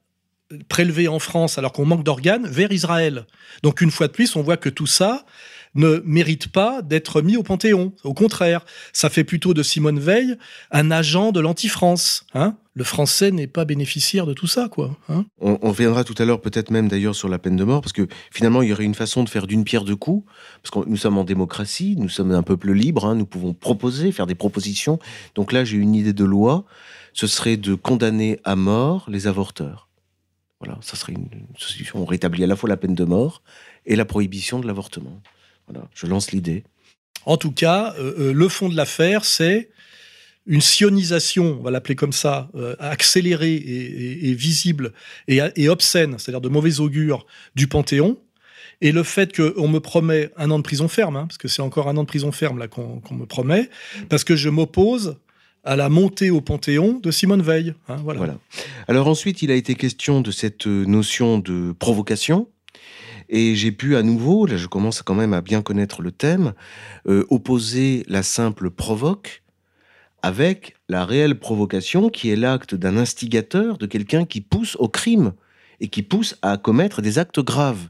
prélevés en France, alors qu'on manque d'organes, vers Israël. Donc, une fois de plus, on voit que tout ça ne mérite pas d'être mis au Panthéon. Au contraire, ça fait plutôt de Simone Veil un agent de l'anti-France. Hein ? Le français n'est pas bénéficiaire de tout ça, quoi. Hein ? On, on reviendra tout à l'heure, peut-être même d'ailleurs, sur la peine de mort, parce que finalement, il y aurait une façon de faire d'une pierre deux coups, parce que nous sommes en démocratie, nous sommes un peuple libre, hein, nous pouvons proposer, faire des propositions. Donc là, j'ai une idée de loi, ce serait de condamner à mort les avorteurs. Voilà, ça serait une solution. On rétablit à la fois la peine de mort et la prohibition de l'avortement. Voilà, je lance l'idée. En tout cas, euh, le fond de l'affaire, c'est une sionisation, on va l'appeler comme ça, euh, accélérée et, et, et visible et, et obscène, c'est-à-dire de mauvais augure du Panthéon, et le fait qu'on me promet un an de prison ferme, hein, parce que c'est encore un an de prison ferme là qu'on qu'on me promet, parce que je m'oppose à la montée au Panthéon de Simone Veil. Hein, voilà. Voilà. Alors ensuite, il a été question de cette notion de provocation. Et j'ai pu à nouveau, là je commence quand même à bien connaître le thème, euh, opposer la simple provoque avec la réelle provocation qui est l'acte d'un instigateur, de quelqu'un qui pousse au crime et qui pousse à commettre des actes graves.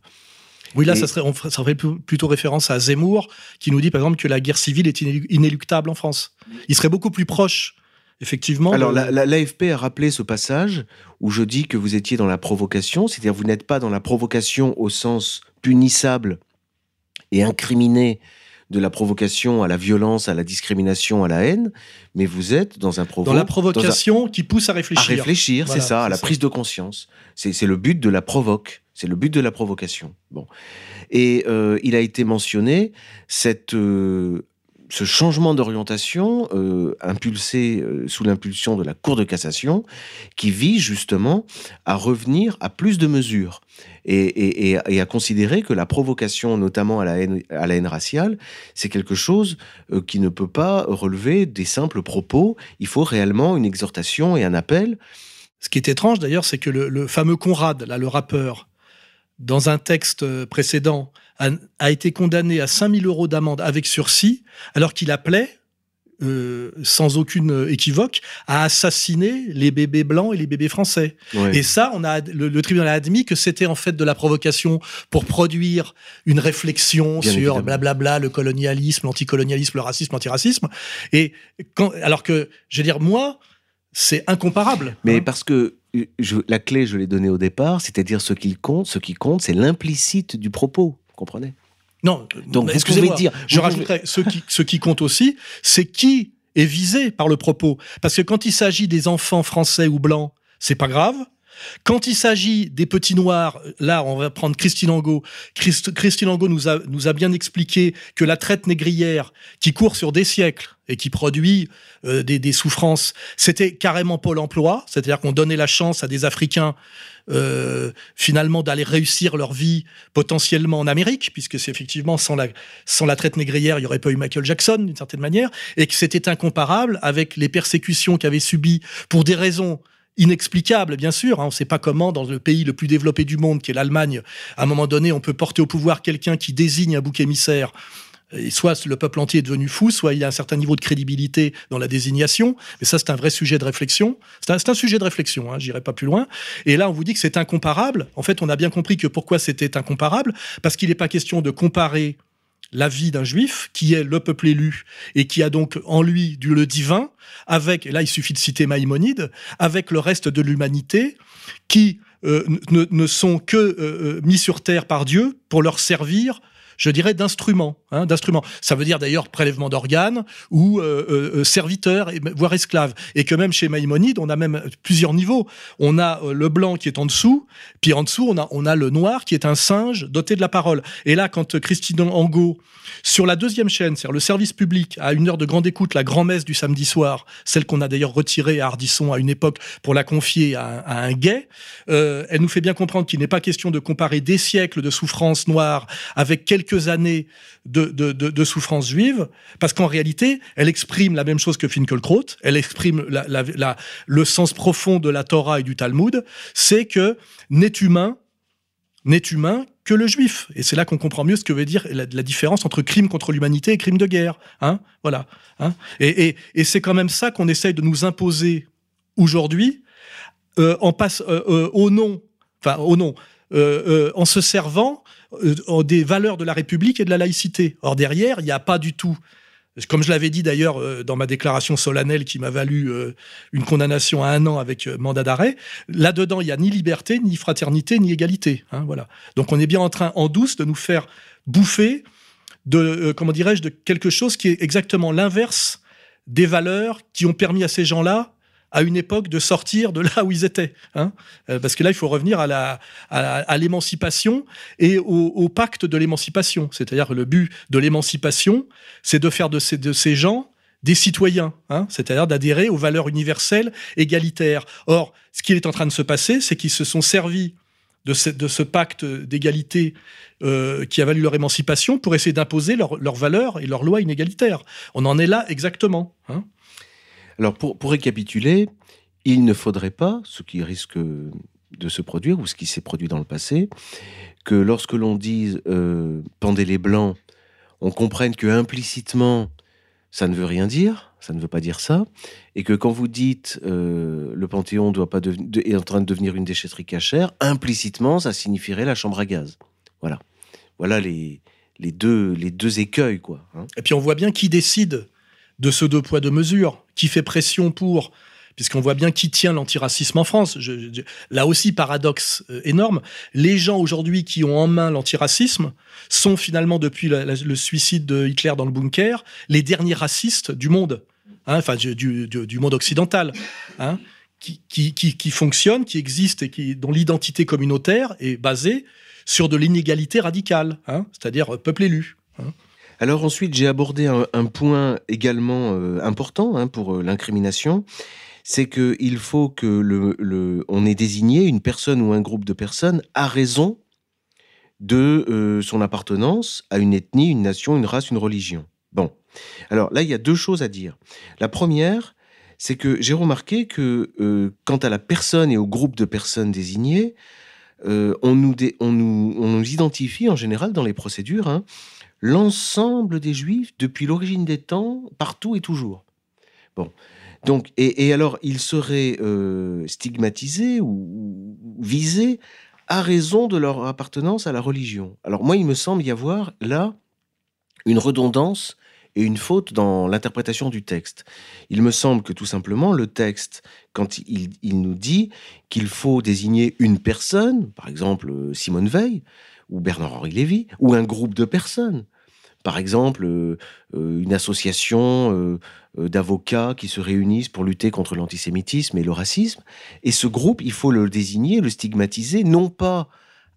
Oui, là, et... ça serait, on ferait plutôt référence à Zemmour qui nous dit par exemple que la guerre civile est inéluctable en France. Il serait beaucoup plus proche, effectivement. Alors, le... l'A F P a rappelé ce passage où je dis que vous étiez dans la provocation, c'est-à-dire vous n'êtes pas dans la provocation au sens punissable et incriminé de la provocation à la violence, à la discrimination, à la haine, mais vous êtes dans un provo... Dans la provocation dans un... qui pousse à réfléchir. À réfléchir, voilà, c'est ça, à la ça. prise de conscience. C'est, c'est le but de la provoque, c'est le but de la provocation. Bon. Et euh, il a été mentionné cette... Euh, ce changement d'orientation euh, impulsé euh, sous l'impulsion de la Cour de cassation qui vise justement à revenir à plus de mesures et, et, et, et à considérer que la provocation, notamment à la haine, à la haine raciale, c'est quelque chose euh, qui ne peut pas relever des simples propos. Il faut réellement une exhortation et un appel. Ce qui est étrange d'ailleurs, c'est que le, le fameux Conrad, là, le rappeur, dans un texte précédent, a, a été condamné à cinq mille euros d'amende avec sursis, alors qu'il appelait, euh, sans aucune équivoque, à assassiner les bébés blancs et les bébés français. Ouais. Et ça, on a, le, le tribunal a admis que c'était en fait de la provocation pour produire une réflexion Bien sur blablabla, bla bla, le colonialisme, l'anticolonialisme, le racisme, l'antiracisme. Et quand, alors que, je veux dire, moi, c'est incomparable. Mais hein. parce que je, la clé, je l'ai donnée au départ, c'est-à-dire ce qui compte, ce qui compte, c'est l'implicite du propos. Vous comprenez ? Non. Donc, vous pouvez dire. Je vous rajouterais pouvez... ce, qui, ce qui compte aussi, c'est qui est visé par le propos. Parce que quand il s'agit des enfants français ou blancs, c'est pas grave. Quand il s'agit des petits noirs, là, on va prendre Christine Angot. Christ, Christine Angot nous a, nous a bien expliqué que la traite négrière, qui court sur des siècles et qui produit euh, des, des souffrances, c'était carrément Pôle emploi, c'est-à-dire qu'on donnait la chance à des Africains, euh, finalement, d'aller réussir leur vie potentiellement en Amérique, puisque c'est effectivement, sans la, sans la traite négrière, il n'y aurait pas eu Michael Jackson, d'une certaine manière, et que c'était incomparable avec les persécutions qu'avaient subies pour des raisons inexplicable, bien sûr. Hein, on ne sait pas comment, dans le pays le plus développé du monde, qui est l'Allemagne, à un moment donné, on peut porter au pouvoir quelqu'un qui désigne un bouc émissaire. Et soit le peuple entier est devenu fou, soit il y a un certain niveau de crédibilité dans la désignation. Mais ça, c'est un vrai sujet de réflexion. C'est un, c'est un sujet de réflexion, hein, j'irai pas plus loin. Et là, on vous dit que c'est incomparable. En fait, on a bien compris que pourquoi c'était incomparable, parce qu'il n'est pas question de comparer la vie d'un juif, qui est le peuple élu, et qui a donc en lui du le divin, avec, et là il suffit de citer Maïmonide, avec le reste de l'humanité, qui euh, ne, ne sont que euh, mis sur terre par Dieu pour leur servir, je dirais, d'instruments. Hein, d'instruments. Ça veut dire d'ailleurs prélèvement d'organes, ou euh, euh, serviteurs, voire esclaves. Et que même chez Maïmonide, on a même plusieurs niveaux. On a euh, le blanc qui est en dessous, puis en dessous, on a, on a le noir qui est un singe doté de la parole. Et là, quand Christine Angot, sur la deuxième chaîne, c'est-à-dire le service public, à une heure de grande écoute, la grand-messe du samedi soir, celle qu'on a d'ailleurs retirée à Ardisson à une époque pour la confier à un, à un gay, euh, elle nous fait bien comprendre qu'il n'est pas question de comparer des siècles de souffrance noire avec quelques années de, de, de, de souffrance juive, parce qu'en réalité, elle exprime la même chose que Finkielkraut, elle exprime la, la, la, le sens profond de la Torah et du Talmud, c'est que n'est humain, n'est humain que le juif. Et c'est là qu'on comprend mieux ce que veut dire la, la différence entre crime contre l'humanité et crime de guerre. Hein, voilà. Hein. Et, et, et c'est quand même ça qu'on essaye de nous imposer aujourd'hui, euh, en passe, euh, euh, au nom, enfin au nom, euh, euh, en se servant des valeurs de la République et de la laïcité. Or, derrière, il n'y a pas du tout, comme je l'avais dit d'ailleurs dans ma déclaration solennelle qui m'a valu une condamnation à un an avec mandat d'arrêt, là-dedans, il n'y a ni liberté, ni fraternité, ni égalité. Hein, voilà. Donc, on est bien en train, en douce, de nous faire bouffer de, euh, comment dirais-je, de quelque chose qui est exactement l'inverse des valeurs qui ont permis à ces gens-là à une époque de sortir de là où ils étaient. Hein, parce que là, il faut revenir à la, à, à l'émancipation et au, au pacte de l'émancipation. C'est-à-dire que le but de l'émancipation, c'est de faire de ces, de ces gens des citoyens, hein, c'est-à-dire d'adhérer aux valeurs universelles égalitaires. Or, ce qui est en train de se passer, c'est qu'ils se sont servis de ce, de ce pacte d'égalité euh, qui a valu leur émancipation pour essayer d'imposer leurs leur valeurs et leurs lois inégalitaires. On en est là exactement. Hein. Alors, pour, pour récapituler, il ne faudrait pas, ce qui risque de se produire, ou ce qui s'est produit dans le passé, que lorsque l'on dise euh, « pendez les blancs », on comprenne que implicitement, ça ne veut rien dire, ça ne veut pas dire ça, et que quand vous dites euh, « le Panthéon doit pas de, de, est en train de devenir une déchetterie cachère », implicitement, ça signifierait la chambre à gaz. Voilà. Voilà les, les, deux, les deux écueils, quoi. Hein. Et puis on voit bien qui décide de ce deux poids deux mesures, qui fait pression pour, puisqu'on voit bien qui tient l'antiracisme en France. Je, je, là aussi, paradoxe énorme, les gens aujourd'hui qui ont en main l'antiracisme sont finalement, depuis la, la, le suicide de Hitler dans le bunker, les derniers racistes du monde, hein, enfin du, du, du monde occidental, hein, qui, qui, qui, qui fonctionnent, qui existent et qui, dont l'identité communautaire est basée sur de l'inégalité radicale, hein, c'est-à-dire peuple élu. Hein. Alors ensuite, j'ai abordé un, un point également euh, important hein, pour euh, l'incrimination, c'est qu'il faut que le, le, on ait désigné une personne ou un groupe de personnes à raison de euh, son appartenance à une ethnie, une nation, une race, une religion. Bon, alors là, il y a deux choses à dire. La première, c'est que j'ai remarqué que euh, quant à la personne et au groupe de personnes désignées, euh, on, nous dé- on, nous, on nous identifie en général dans les procédures, hein, l'ensemble des Juifs, depuis l'origine des temps, partout et toujours. Bon. Donc, et, et alors, ils seraient euh, stigmatisés ou, ou visés à raison de leur appartenance à la religion. Alors, moi, il me semble y avoir, là, une redondance et une faute dans l'interprétation du texte. Il me semble que, tout simplement, le texte, quand il, il nous dit qu'il faut désigner une personne, par exemple, Simone Veil, ou Bernard-Henri Lévy, ou un groupe de personnes. Par exemple, euh, une association euh, d'avocats qui se réunissent pour lutter contre l'antisémitisme et le racisme. Et ce groupe, il faut le désigner, le stigmatiser, non pas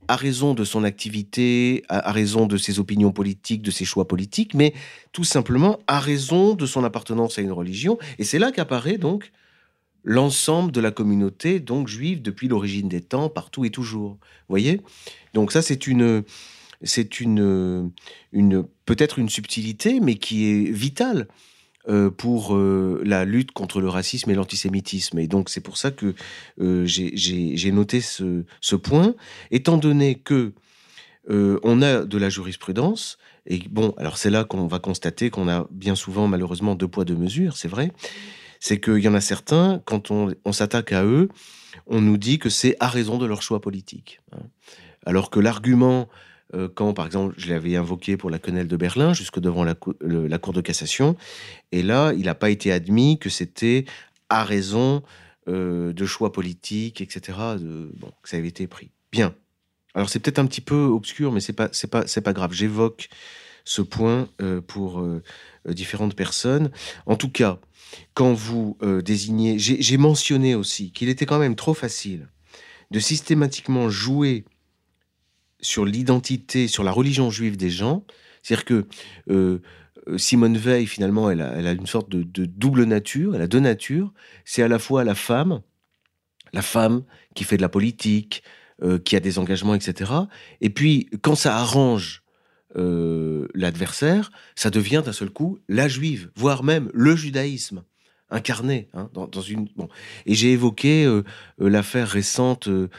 à raison de son activité, à, à raison de ses opinions politiques, de ses choix politiques, mais tout simplement à raison de son appartenance à une religion. Et c'est là qu'apparaît donc l'ensemble de la communauté, donc juive, depuis l'origine des temps, partout et toujours. Vous voyez ? Donc ça, c'est une, c'est une, une peut-être une subtilité, mais qui est vitale euh, pour euh, la lutte contre le racisme et l'antisémitisme. Et donc, c'est pour ça que euh, j'ai, j'ai, j'ai noté ce, ce point, étant donné que euh, on a de la jurisprudence. Et bon, alors c'est là qu'on va constater qu'on a bien souvent, malheureusement, deux poids, deux mesures, c'est vrai. C'est qu'il y en a certains, quand on, on s'attaque à eux, on nous dit que c'est à raison de leur choix politique. Alors que l'argument, euh, quand, par exemple, je l'avais invoqué pour la quenelle de Berlin, jusque devant la, co- le, la Cour de cassation, et là, il n'a pas été admis que c'était à raison euh, de choix politiques, et cetera, de, bon, que ça avait été pris. Bien. Alors, c'est peut-être un petit peu obscur, mais c'est pas, c'est pas, c'est pas grave. J'évoque ce point euh, pour euh, différentes personnes. En tout cas, quand vous euh, désignez... J'ai, j'ai mentionné aussi qu'il était quand même trop facile de systématiquement jouer sur l'identité, sur la religion juive des gens. C'est-à-dire que euh, Simone Veil, finalement, elle a, elle a une sorte de, de double nature. Elle a deux natures. C'est à la fois la femme, la femme qui fait de la politique... Euh, qui a des engagements, et cetera. Et puis, quand ça arrange euh, l'adversaire, ça devient d'un seul coup la juive, voire même le judaïsme incarné. Hein, dans, dans une... bon. Et j'ai évoqué euh, l'affaire récente euh,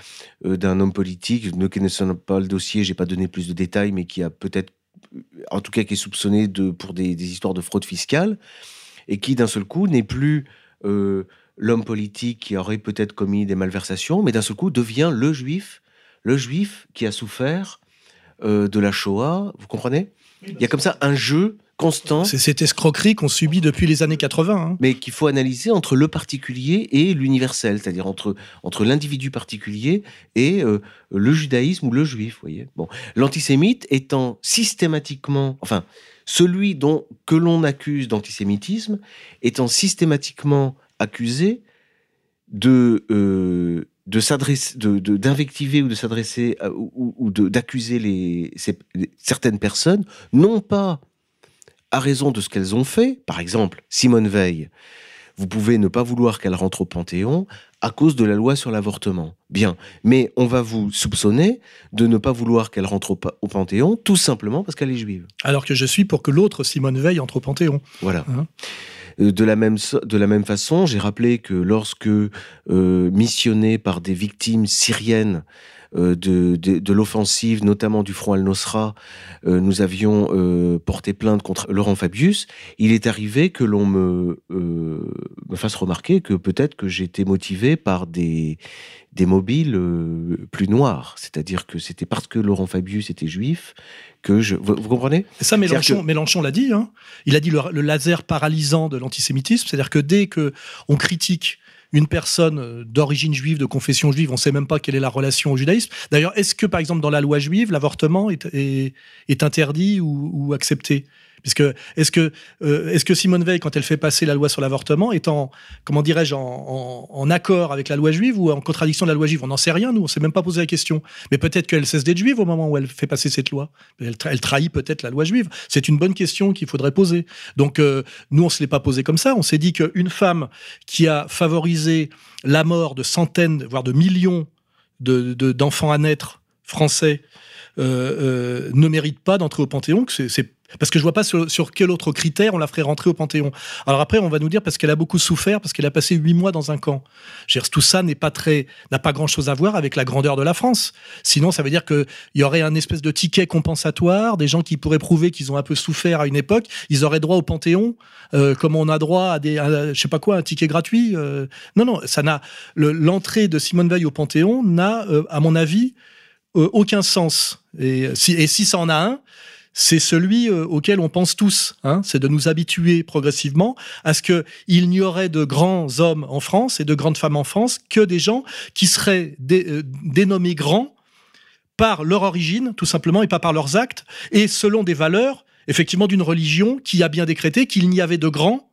d'un homme politique, ne connaissant pas le dossier, j'ai pas donné plus de détails, mais qui a peut-être, en tout cas qui est soupçonné de, pour des, des histoires de fraude fiscale, et qui d'un seul coup n'est plus... Euh, l'homme politique qui aurait peut-être commis des malversations, mais d'un seul coup devient le juif, le juif qui a souffert euh, de la Shoah, vous comprenez ? Il y a comme ça un jeu constant. C'est cette escroquerie qu'on subit depuis les années quatre-vingts. Hein. Mais qu'il faut analyser entre le particulier et l'universel, c'est-à-dire entre, entre l'individu particulier et euh, le judaïsme ou le juif, vous voyez. Bon. L'antisémite étant systématiquement... Enfin, celui dont, que l'on accuse d'antisémitisme étant systématiquement... accusé de, euh, de s'adresser, de, de, d'invectiver ou de s'adresser à, ou, ou de, d'accuser les, ces, les, certaines personnes, non pas à raison de ce qu'elles ont fait. Par exemple, Simone Veil, vous pouvez ne pas vouloir qu'elle rentre au Panthéon à cause de la loi sur l'avortement. Bien, mais on va vous soupçonner de ne pas vouloir qu'elle rentre au, au Panthéon tout simplement parce qu'elle est juive. Alors que je suis pour que l'autre Simone Veil entre au Panthéon. Voilà. Hein ? De la, même, de la même façon, j'ai rappelé que lorsque euh, missionné par des victimes syriennes euh, de, de, de l'offensive, notamment du Front Al-Nosra, euh, nous avions euh, porté plainte contre Laurent Fabius, il est arrivé que l'on me, euh, me fasse remarquer que peut-être que j'étais motivé par des, des mobiles euh, plus noirs. C'est-à-dire que c'était parce que Laurent Fabius était juif que je... Vous, vous comprenez ? Et ça, Mélenchon, que... Mélenchon l'a dit. Hein. Il a dit le, le laser paralysant de l'antisémitisme. C'est-à-dire que dès qu'on critique une personne d'origine juive, de confession juive, on ne sait même pas quelle est la relation au judaïsme. D'ailleurs, est-ce que, par exemple, dans la loi juive, l'avortement est, est, est interdit ou, ou accepté ? Parce que, est-ce que, euh, est-ce que Simone Veil, quand elle fait passer la loi sur l'avortement, est en, comment dirais-je, en, en, en accord avec la loi juive ou en contradiction de la loi juive ? On n'en sait rien, nous, on ne s'est même pas posé la question. Mais peut-être qu'elle cesse d'être juive au moment où elle fait passer cette loi. Elle, tra- elle trahit peut-être la loi juive. C'est une bonne question qu'il faudrait poser. Donc, euh, nous, on ne se l'est pas posé comme ça. On s'est dit qu'une femme qui a favorisé la mort de centaines, voire de millions de, de, d'enfants à naître français, euh, euh, ne mérite pas d'entrer au Panthéon, que c'est... c'est parce que je ne vois pas sur, sur quel autre critère on la ferait rentrer au Panthéon. Alors après, on va nous dire parce qu'elle a beaucoup souffert, parce qu'elle a passé huit mois dans un camp. Je veux dire, tout ça n'est pas très, n'a pas grand-chose à voir avec la grandeur de la France. Sinon, ça veut dire qu'il y aurait un espèce de ticket compensatoire, des gens qui pourraient prouver qu'ils ont un peu souffert à une époque, ils auraient droit au Panthéon, euh, comme on a droit à des, à, je sais pas quoi, un ticket gratuit. Euh, non, non, ça n'a, le, l'entrée de Simone Veil au Panthéon n'a, euh, à mon avis, euh, aucun sens. Et si, et si ça en a un, c'est celui auquel on pense tous. Hein, c'est de nous habituer progressivement à ce qu'il n'y aurait de grands hommes en France et de grandes femmes en France que des gens qui seraient dé, euh, dénommés grands par leur origine, tout simplement, et pas par leurs actes, et selon des valeurs, effectivement, d'une religion qui a bien décrété qu'il n'y avait de grands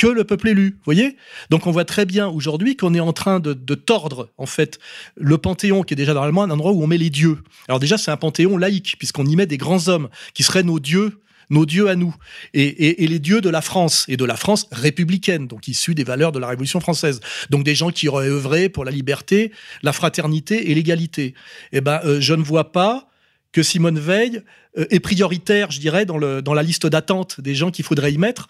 que le peuple élu, vous voyez ? Donc on voit très bien aujourd'hui qu'on est en train de, de tordre, en fait, le Panthéon, qui est déjà normalement un endroit où on met les dieux. Alors déjà, c'est un Panthéon laïque, puisqu'on y met des grands hommes, qui seraient nos dieux, nos dieux à nous, et, et, et les dieux de la France, et de la France républicaine, donc issus des valeurs de la Révolution française. Donc des gens qui auraient œuvré pour la liberté, la fraternité et l'égalité. Eh ben, euh, je ne vois pas que Simone Veil est prioritaire, je dirais, dans, le, dans la liste d'attente des gens qu'il faudrait y mettre.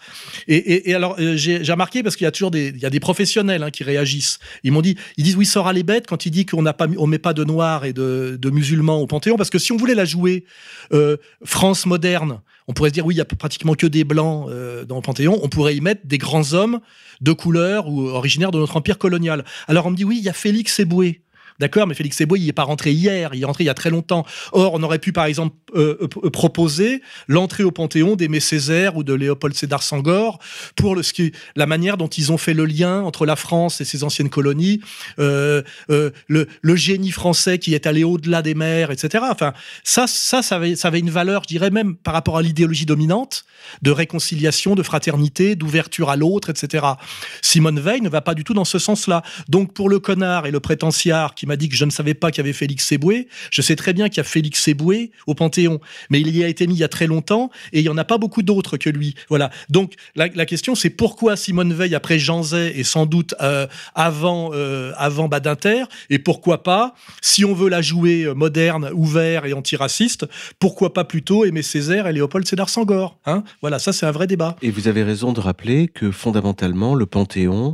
Et, et, et alors, j'ai remarqué, parce qu'il y a toujours des, il y a des professionnels hein, qui réagissent. Ils m'ont dit, ils disent, oui, Soral est bête quand il dit qu'on ne met pas de noirs et de, de musulmans au Panthéon, parce que si on voulait la jouer euh, France moderne, on pourrait se dire, oui, il n'y a pratiquement que des blancs euh, dans le Panthéon, on pourrait y mettre des grands hommes de couleur ou originaires de notre empire colonial. Alors, on me dit, oui, il y a Félix Éboué. D'accord, mais Félix Éboué, il n'est pas rentré hier, il est rentré il y a très longtemps. Or, on aurait pu, par exemple, euh, euh, proposer l'entrée au Panthéon d'Aimé Césaire ou de Léopold Sédar Senghor pour le, ce qui, la manière dont ils ont fait le lien entre la France et ses anciennes colonies, euh, euh, le, le génie français qui est allé au-delà des mers, et cetera. Enfin, ça, ça, ça avait, ça avait une valeur, je dirais même, par rapport à l'idéologie dominante, de réconciliation, de fraternité, d'ouverture à l'autre, et cetera. Simone Veil ne va pas du tout dans ce sens-là. Donc, pour le connard et le prétentiard qui m'a dit que je ne savais pas qu'il y avait Félix Éboué. Je sais très bien qu'il y a Félix Éboué au Panthéon, mais il y a été mis il y a très longtemps et il n'y en a pas beaucoup d'autres que lui. Voilà. Donc, la, la question, c'est pourquoi Simone Veil, après Jean Zay et sans doute euh, avant, euh, avant Badinter, et pourquoi pas, si on veut la jouer moderne, ouverte et antiraciste, pourquoi pas plutôt Aimé Césaire et Léopold Sédar Senghor, hein ? Voilà, ça, c'est un vrai débat. Et vous avez raison de rappeler que, fondamentalement, le Panthéon...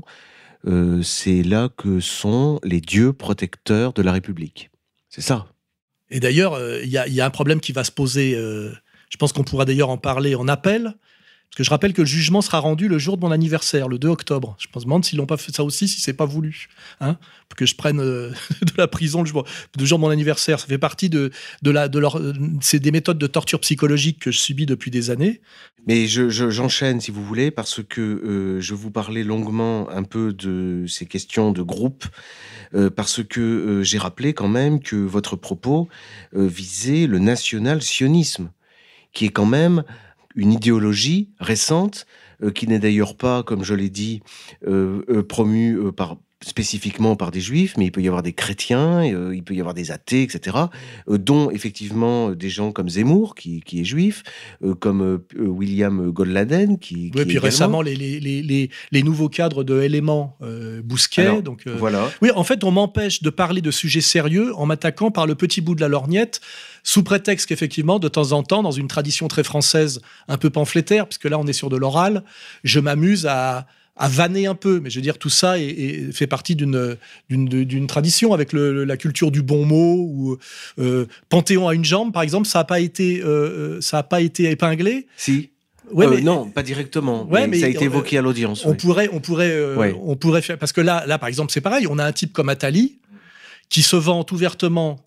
Euh, c'est là que sont les dieux protecteurs de la République. C'est ça. Et d'ailleurs, il euh, y, y a un problème qui va se poser. Euh, je pense qu'on pourra d'ailleurs en parler en appel. Parce que je rappelle que le jugement sera rendu le jour de mon anniversaire, le deux octobre. Je me demande s'ils n'ont pas fait ça aussi, si c'est pas voulu. Hein, que je prenne euh, de la prison le jour, le jour de mon anniversaire. Ça fait partie de, de, la, de leur... C'est des méthodes de torture psychologique que je subis depuis des années. Mais je, je, j'enchaîne, si vous voulez, parce que euh, je vous parlais longuement un peu de ces questions de groupe, euh, parce que euh, j'ai rappelé quand même que votre propos euh, visait le national-sionisme, qui est quand même... une idéologie récente, euh, qui n'est d'ailleurs pas, comme je l'ai dit, euh, euh, promue euh, par, spécifiquement par des juifs, mais il peut y avoir des chrétiens, euh, il peut y avoir des athées, et cetera, euh, dont effectivement des gens comme Zemmour, qui, qui est juif, euh, comme euh, William Goldladen, qui, qui oui, est puis également... récemment, les, les, les, les, les nouveaux cadres de Éléments euh, Bousquet. Alors, donc, euh... voilà. Oui, en fait, on m'empêche de parler de sujets sérieux en m'attaquant par le petit bout de la lorgnette, sous prétexte qu'effectivement, de temps en temps, dans une tradition très française, un peu pamphlétaire, puisque là on est sur de l'oral, je m'amuse à, à vanner un peu. Mais je veux dire, tout ça est, est, fait partie d'une, d'une, d'une tradition avec le, la culture du bon mot, ou euh, Panthéon à une jambe, par exemple, ça n'a pas été, euh, ça a pas été épinglé. Si. Ouais, euh, mais, non, pas directement, ouais, mais, mais ça a été évoqué euh, à l'audience. On, ouais. pourrait, on, pourrait, euh, ouais. on pourrait faire... Parce que là, là par exemple, c'est pareil, on a un type comme Attali, qui se vante ouvertement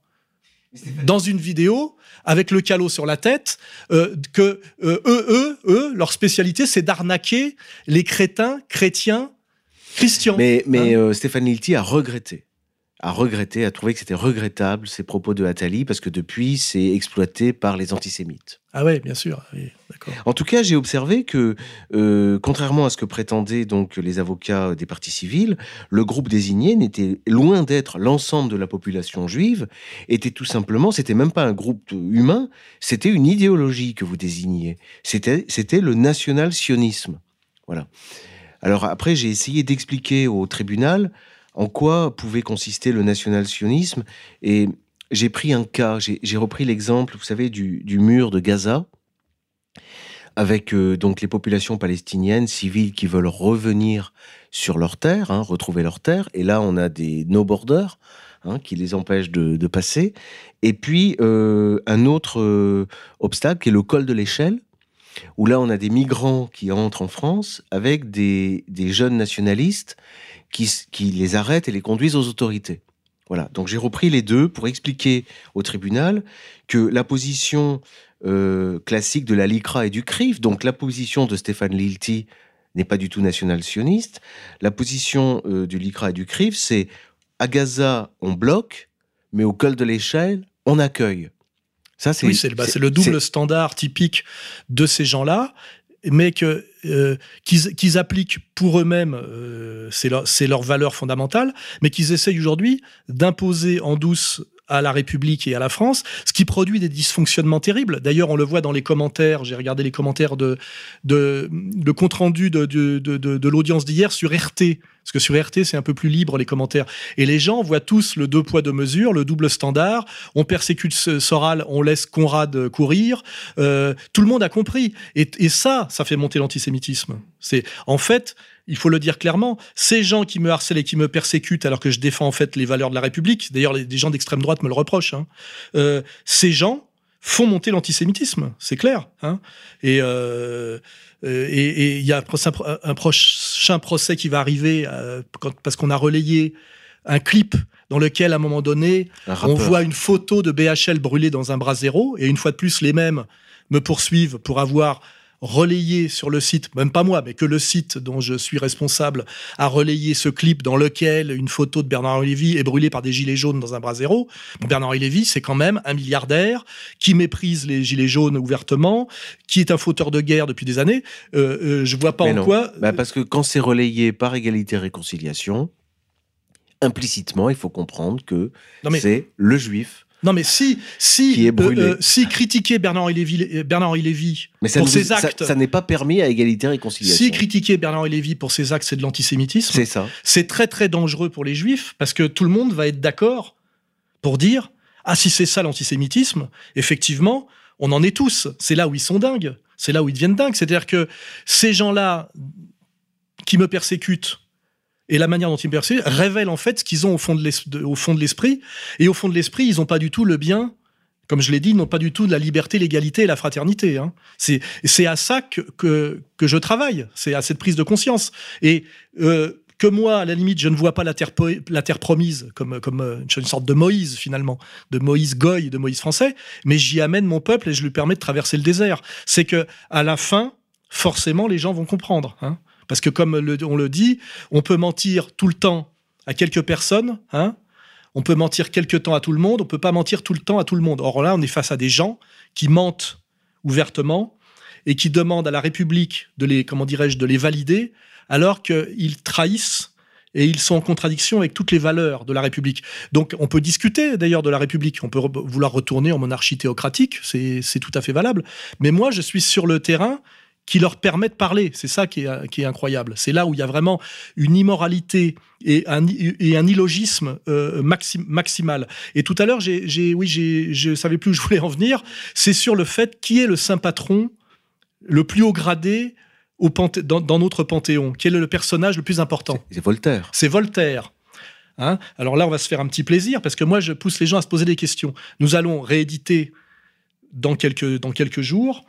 dans une vidéo, avec le calot sur la tête, euh, que euh, eux, eux, eux, leur spécialité, c'est d'arnaquer les crétins, chrétiens, christians. Mais, mais hein. euh, Stéphane Lilti a regretté, a regretté, a trouvé que c'était regrettable, ces propos de Attali, parce que depuis, c'est exploité par les antisémites. Ah ouais, bien sûr, oui, d'accord. En tout cas, j'ai observé que, euh, contrairement à ce que prétendaient donc les avocats des partis civils, le groupe désigné n'était loin d'être l'ensemble de la population juive, était tout simplement, c'était même pas un groupe humain, c'était une idéologie que vous désigniez. C'était, c'était le national-sionisme. Voilà. Alors après, j'ai essayé d'expliquer au tribunal en quoi pouvait consister le national-sionisme et... J'ai pris un cas, j'ai, j'ai repris l'exemple, vous savez, du, du mur de Gaza, avec euh, donc les populations palestiniennes civiles qui veulent revenir sur leur terre, hein, retrouver leur terre. Et là, on a des no-borders hein, qui les empêchent de, de passer. Et puis, euh, un autre euh, obstacle qui est le col de l'échelle, où là, on a des migrants qui entrent en France avec des, des jeunes nationalistes qui, qui les arrêtent et les conduisent aux autorités. Voilà, donc j'ai repris les deux pour expliquer au tribunal que la position euh, classique de la LICRA et du C R I F, donc la position de Stéphane Lilti n'est pas du tout national-sioniste, la position euh, du LICRA et du C R I F, c'est à Gaza, on bloque, mais au col de l'échelle, on accueille. Ça, c'est, oui, c'est, bah, c'est, c'est le double c'est... standard typique de ces gens-là, mais que, euh, qu'ils, qu'ils appliquent pour eux-mêmes, euh, c'est, leur, c'est leur valeur fondamentale, mais qu'ils essayent aujourd'hui d'imposer en douce à la République et à la France, ce qui produit des dysfonctionnements terribles. D'ailleurs, on le voit dans les commentaires, j'ai regardé les commentaires de, de, de compte-rendu de, de, de, de, de l'audience d'hier sur R T, parce que sur R T, c'est un peu plus libre, les commentaires. Et les gens voient tous le deux poids, deux mesures, le double standard, on persécute Soral, on laisse Conrad courir, euh, tout le monde a compris. Et, et ça, ça fait monter l'antisémitisme. C'est, en fait, il faut le dire clairement, ces gens qui me harcèlent et qui me persécutent alors que je défends en fait les valeurs de la République, d'ailleurs les, les gens d'extrême droite me le reprochent, hein, euh, ces gens font monter l'antisémitisme, c'est clair. Hein, et euh, et il y a un, un prochain procès qui va arriver euh, quand, parce qu'on a relayé un clip dans lequel, à un moment donné, un on voit une photo de B H L brûlée dans un brasero, et une fois de plus, les mêmes me poursuivent pour avoir relayé sur le site, même pas moi, mais que le site dont je suis responsable a relayé ce clip dans lequel une photo de Bernard-Henri Lévy est brûlée par des gilets jaunes dans un brasero. Bon, Bernard-Henri Lévy, c'est quand même un milliardaire qui méprise les gilets jaunes ouvertement, qui est un fauteur de guerre depuis des années. Euh, euh, je vois pas mais en non. quoi... Bah parce que quand c'est relayé par Égalité et Réconciliation, implicitement, il faut comprendre que mais... c'est le juif... Non mais si, si, euh, euh, si critiquer Bernard-Henri Lévy, Bernard-Henri Lévy pour ses actes... Ça, ça n'est pas permis à Égalité et Réconciliation. Si critiquer Bernard-Henri Lévy pour ses actes, c'est de l'antisémitisme. C'est ça. C'est très très dangereux pour les Juifs, parce que tout le monde va être d'accord pour dire « Ah, si c'est ça l'antisémitisme, effectivement, on en est tous. » C'est là où ils sont dingues. C'est là où ils deviennent dingues. C'est-à-dire que ces gens-là qui me persécutent, et la manière dont ils me perçoivent révèle en fait ce qu'ils ont au fond de l'esprit. Et au fond de l'esprit, ils n'ont pas du tout le bien, comme je l'ai dit, ils n'ont pas du tout de la liberté, l'égalité et la fraternité. Hein. C'est à ça que, que, que je travaille, c'est à cette prise de conscience. Et euh, que moi, à la limite, je ne vois pas la terre, la terre promise comme, comme euh, une sorte de Moïse, finalement, de Moïse Goy, de Moïse français, mais j'y amène mon peuple et je lui permets de traverser le désert. C'est que à la fin, forcément, les gens vont comprendre. Hein. Parce que comme le, on le dit, on peut mentir tout le temps à quelques personnes, hein, on peut mentir quelques temps à tout le monde, on peut pas mentir tout le temps à tout le monde. Or là, on est face à des gens qui mentent ouvertement et qui demandent à la République de les, comment dirais-je, de les valider, alors qu'ils trahissent et ils sont en contradiction avec toutes les valeurs de la République. Donc on peut discuter d'ailleurs de la République, on peut vouloir retourner en monarchie théocratique, c'est c'est tout à fait valable. Mais moi, je suis sur le terrain qui leur permet de parler. C'est ça qui est, qui est incroyable. C'est là où il y a vraiment une immoralité et un, et un illogisme euh, maxi, maximal. Et tout à l'heure, j'ai, oui, j'ai, je savais plus où je voulais en venir. C'est sur le fait qui est le saint patron, le plus haut gradé au panthé, dans, dans notre panthéon. Quel est le personnage le plus important? C'est Voltaire. C'est Voltaire. Hein? Alors là, on va se faire un petit plaisir, parce que moi, je pousse les gens à se poser des questions. Nous allons rééditer dans quelques, dans quelques jours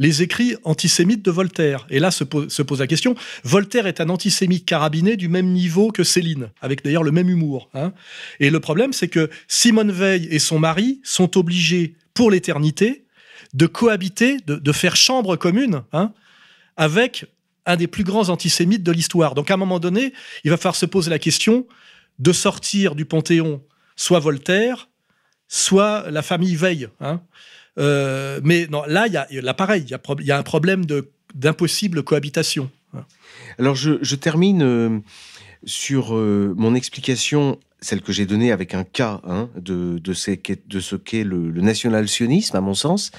les écrits antisémites de Voltaire. Et là, se pose, se pose la question, Voltaire est un antisémite carabiné du même niveau que Céline, avec d'ailleurs le même humour. Hein. Et le problème, c'est que Simone Veil et son mari sont obligés, pour l'éternité, de cohabiter, de, de faire chambre commune, hein, avec un des plus grands antisémites de l'histoire. Donc, à un moment donné, il va falloir se poser la question de sortir du Panthéon soit Voltaire, soit la famille Veil, hein. Euh, mais non, là, il y a, là, pareil, il y, y a un problème d'impossible cohabitation. Alors, je, je termine euh, sur euh, mon explication, celle que j'ai donnée avec un cas hein, de, de, ces, de ce qu'est le, le national-sionisme, à mon sens,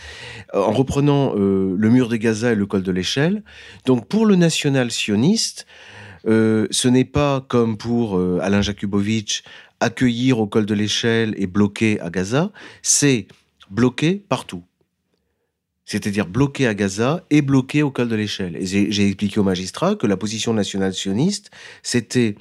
en reprenant euh, le mur de Gaza et le col de l'échelle. Donc, pour le national-sioniste, euh, ce n'est pas comme pour euh, Alain Jakubowicz, accueillir au col de l'échelle et bloquer à Gaza, c'est bloqué partout. C'est-à-dire bloqué à Gaza et bloqué au col de l'échelle. Et j'ai expliqué au magistrat que la position nationale-sioniste, c'était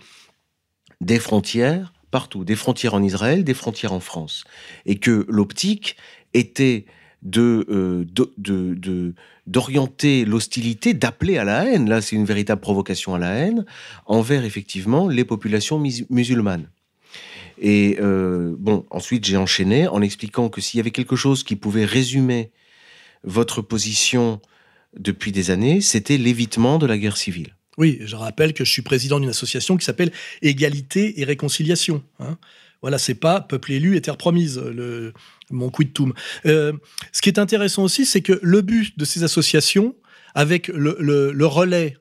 des frontières partout, des frontières en Israël, des frontières en France. Et que l'optique était de, euh, de, de, de, d'orienter l'hostilité, d'appeler à la haine, là c'est une véritable provocation à la haine, envers effectivement les populations mus- musulmanes. Et euh, bon, ensuite j'ai enchaîné en expliquant que s'il y avait quelque chose qui pouvait résumer votre position depuis des années, c'était l'évitement de la guerre civile. Oui, je rappelle que je suis président d'une association qui s'appelle Égalité et Réconciliation. Hein. Voilà, c'est pas peuple élu et terre promise, le, mon quidtum. Euh, ce qui est intéressant aussi, c'est que le but de ces associations, avec le, le, le relais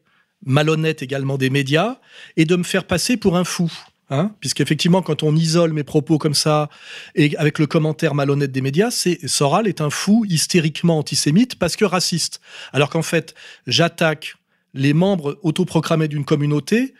malhonnête également des médias, est de me faire passer pour un fou. Hein, puisqu'effectivement, quand on isole mes propos comme ça, et avec le commentaire malhonnête des médias, c'est Soral est un fou hystériquement antisémite parce que raciste. Alors qu'en fait, j'attaque les membres autoproclamés d'une communauté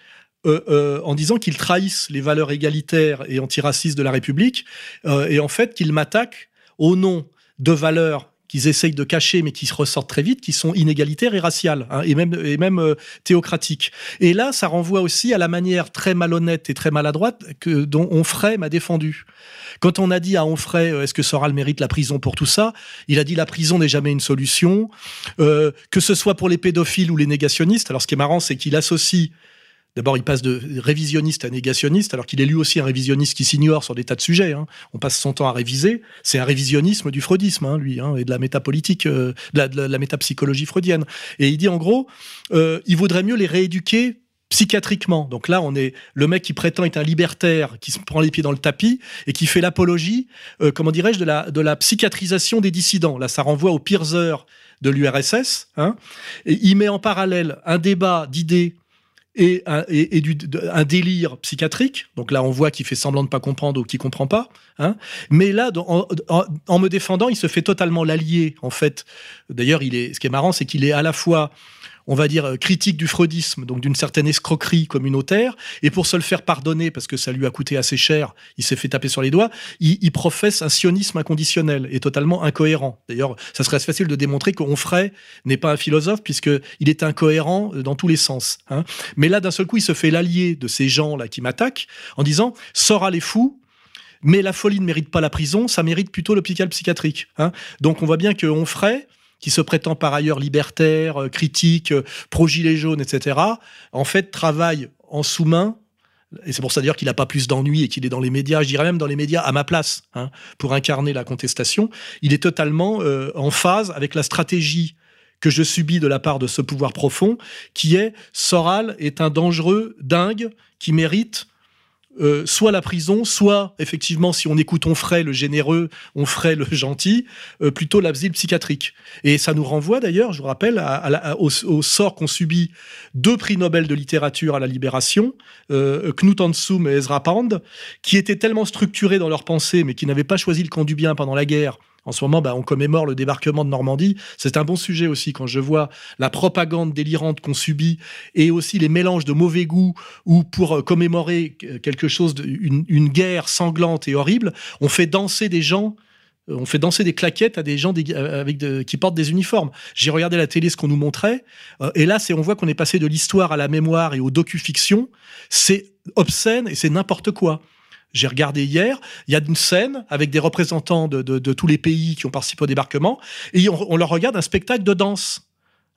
euh, euh, en disant qu'ils trahissent les valeurs égalitaires et antiracistes de la République, euh, et en fait qu'ils m'attaquent au nom de valeurs qu'ils essayent de cacher, mais qui se ressortent très vite, qui sont inégalitaires et raciales, hein, et même, et même euh, théocratiques. Et là, ça renvoie aussi à la manière très malhonnête et très maladroite que, dont Onfray m'a défendu. Quand on a dit à Onfray, euh, est-ce que Soral mérite la prison pour tout ça? Il a dit, la prison n'est jamais une solution, euh, que ce soit pour les pédophiles ou les négationnistes. Alors, ce qui est marrant, c'est qu'il associe... D'abord, il passe de révisionniste à négationniste, alors qu'il est lui aussi un révisionniste qui s'ignore sur des tas de sujets. Hein. On passe son temps à réviser. C'est un révisionnisme du freudisme, hein, lui, hein, et de la métapolitique, euh, de, la, de la métapsychologie freudienne. Et il dit, en gros, euh, il vaudrait mieux les rééduquer psychiatriquement. Donc là, on est le mec qui prétend être un libertaire, qui se prend les pieds dans le tapis et qui fait l'apologie, euh, comment dirais-je, de la, de la psychiatrisation des dissidents. Là, ça renvoie aux pires heures de l'U R S S. Hein. Et il met en parallèle un débat d'idées et, un, et, et du, un délire psychiatrique. Donc là, on voit qu'il fait semblant de ne pas comprendre ou qu'il ne comprend pas. Hein. Mais là, en, en, en me défendant, il se fait totalement l'allié, en fait. D'ailleurs, il est, ce qui est marrant, c'est qu'il est à la fois, on va dire, critique du freudisme, donc d'une certaine escroquerie communautaire, et pour se le faire pardonner, parce que ça lui a coûté assez cher, il s'est fait taper sur les doigts, il, il professe un sionisme inconditionnel et totalement incohérent. D'ailleurs, ça serait facile de démontrer qu'Onfray n'est pas un philosophe, puisqu'il est incohérent dans tous les sens. Hein. Mais là, d'un seul coup, il se fait l'allié de ces gens-là qui m'attaquent, en disant « Soral est fou ». Mais la folie ne mérite pas la prison, ça mérite plutôt l'hôpital psychiatrique. Hein. Donc on voit bien que Onfray, qui se prétend par ailleurs libertaire, critique, pro-gilets jaunes, et cetera, en fait travaille en sous-main, et c'est pour ça d'ailleurs qu'il n'a pas plus d'ennui et qu'il est dans les médias, je dirais même dans les médias à ma place, hein, pour incarner la contestation. Il est totalement euh, en phase avec la stratégie que je subis de la part de ce pouvoir profond, qui est « Soral est un dangereux dingue qui mérite... » Euh, soit la prison, soit, effectivement, si on écoute Onfray le généreux, Onfray le gentil, euh, plutôt l'asile psychiatrique. Et ça nous renvoie d'ailleurs, je vous rappelle, à, à la, au, au sort qu'ont subi deux prix Nobel de littérature à la Libération, euh, Knut Hamsun et Ezra Pound, qui étaient tellement structurés dans leur pensée, mais qui n'avaient pas choisi le camp du bien pendant la guerre. En ce moment, bah, on commémore le débarquement de Normandie. C'est un bon sujet aussi, quand je vois la propagande délirante qu'on subit et aussi les mélanges de mauvais goût où, pour commémorer quelque chose, de, une, une guerre sanglante et horrible, on fait danser des gens, on fait danser des claquettes à des gens des, avec de, qui portent des uniformes. J'ai regardé la télé, ce qu'on nous montrait, et là, on voit qu'on est passé de l'histoire à la mémoire et aux docufictions. C'est obscène et c'est n'importe quoi. J'ai regardé hier, il y a une scène avec des représentants de, de, de tous les pays qui ont participé au débarquement, et on, on leur regarde un spectacle de danse.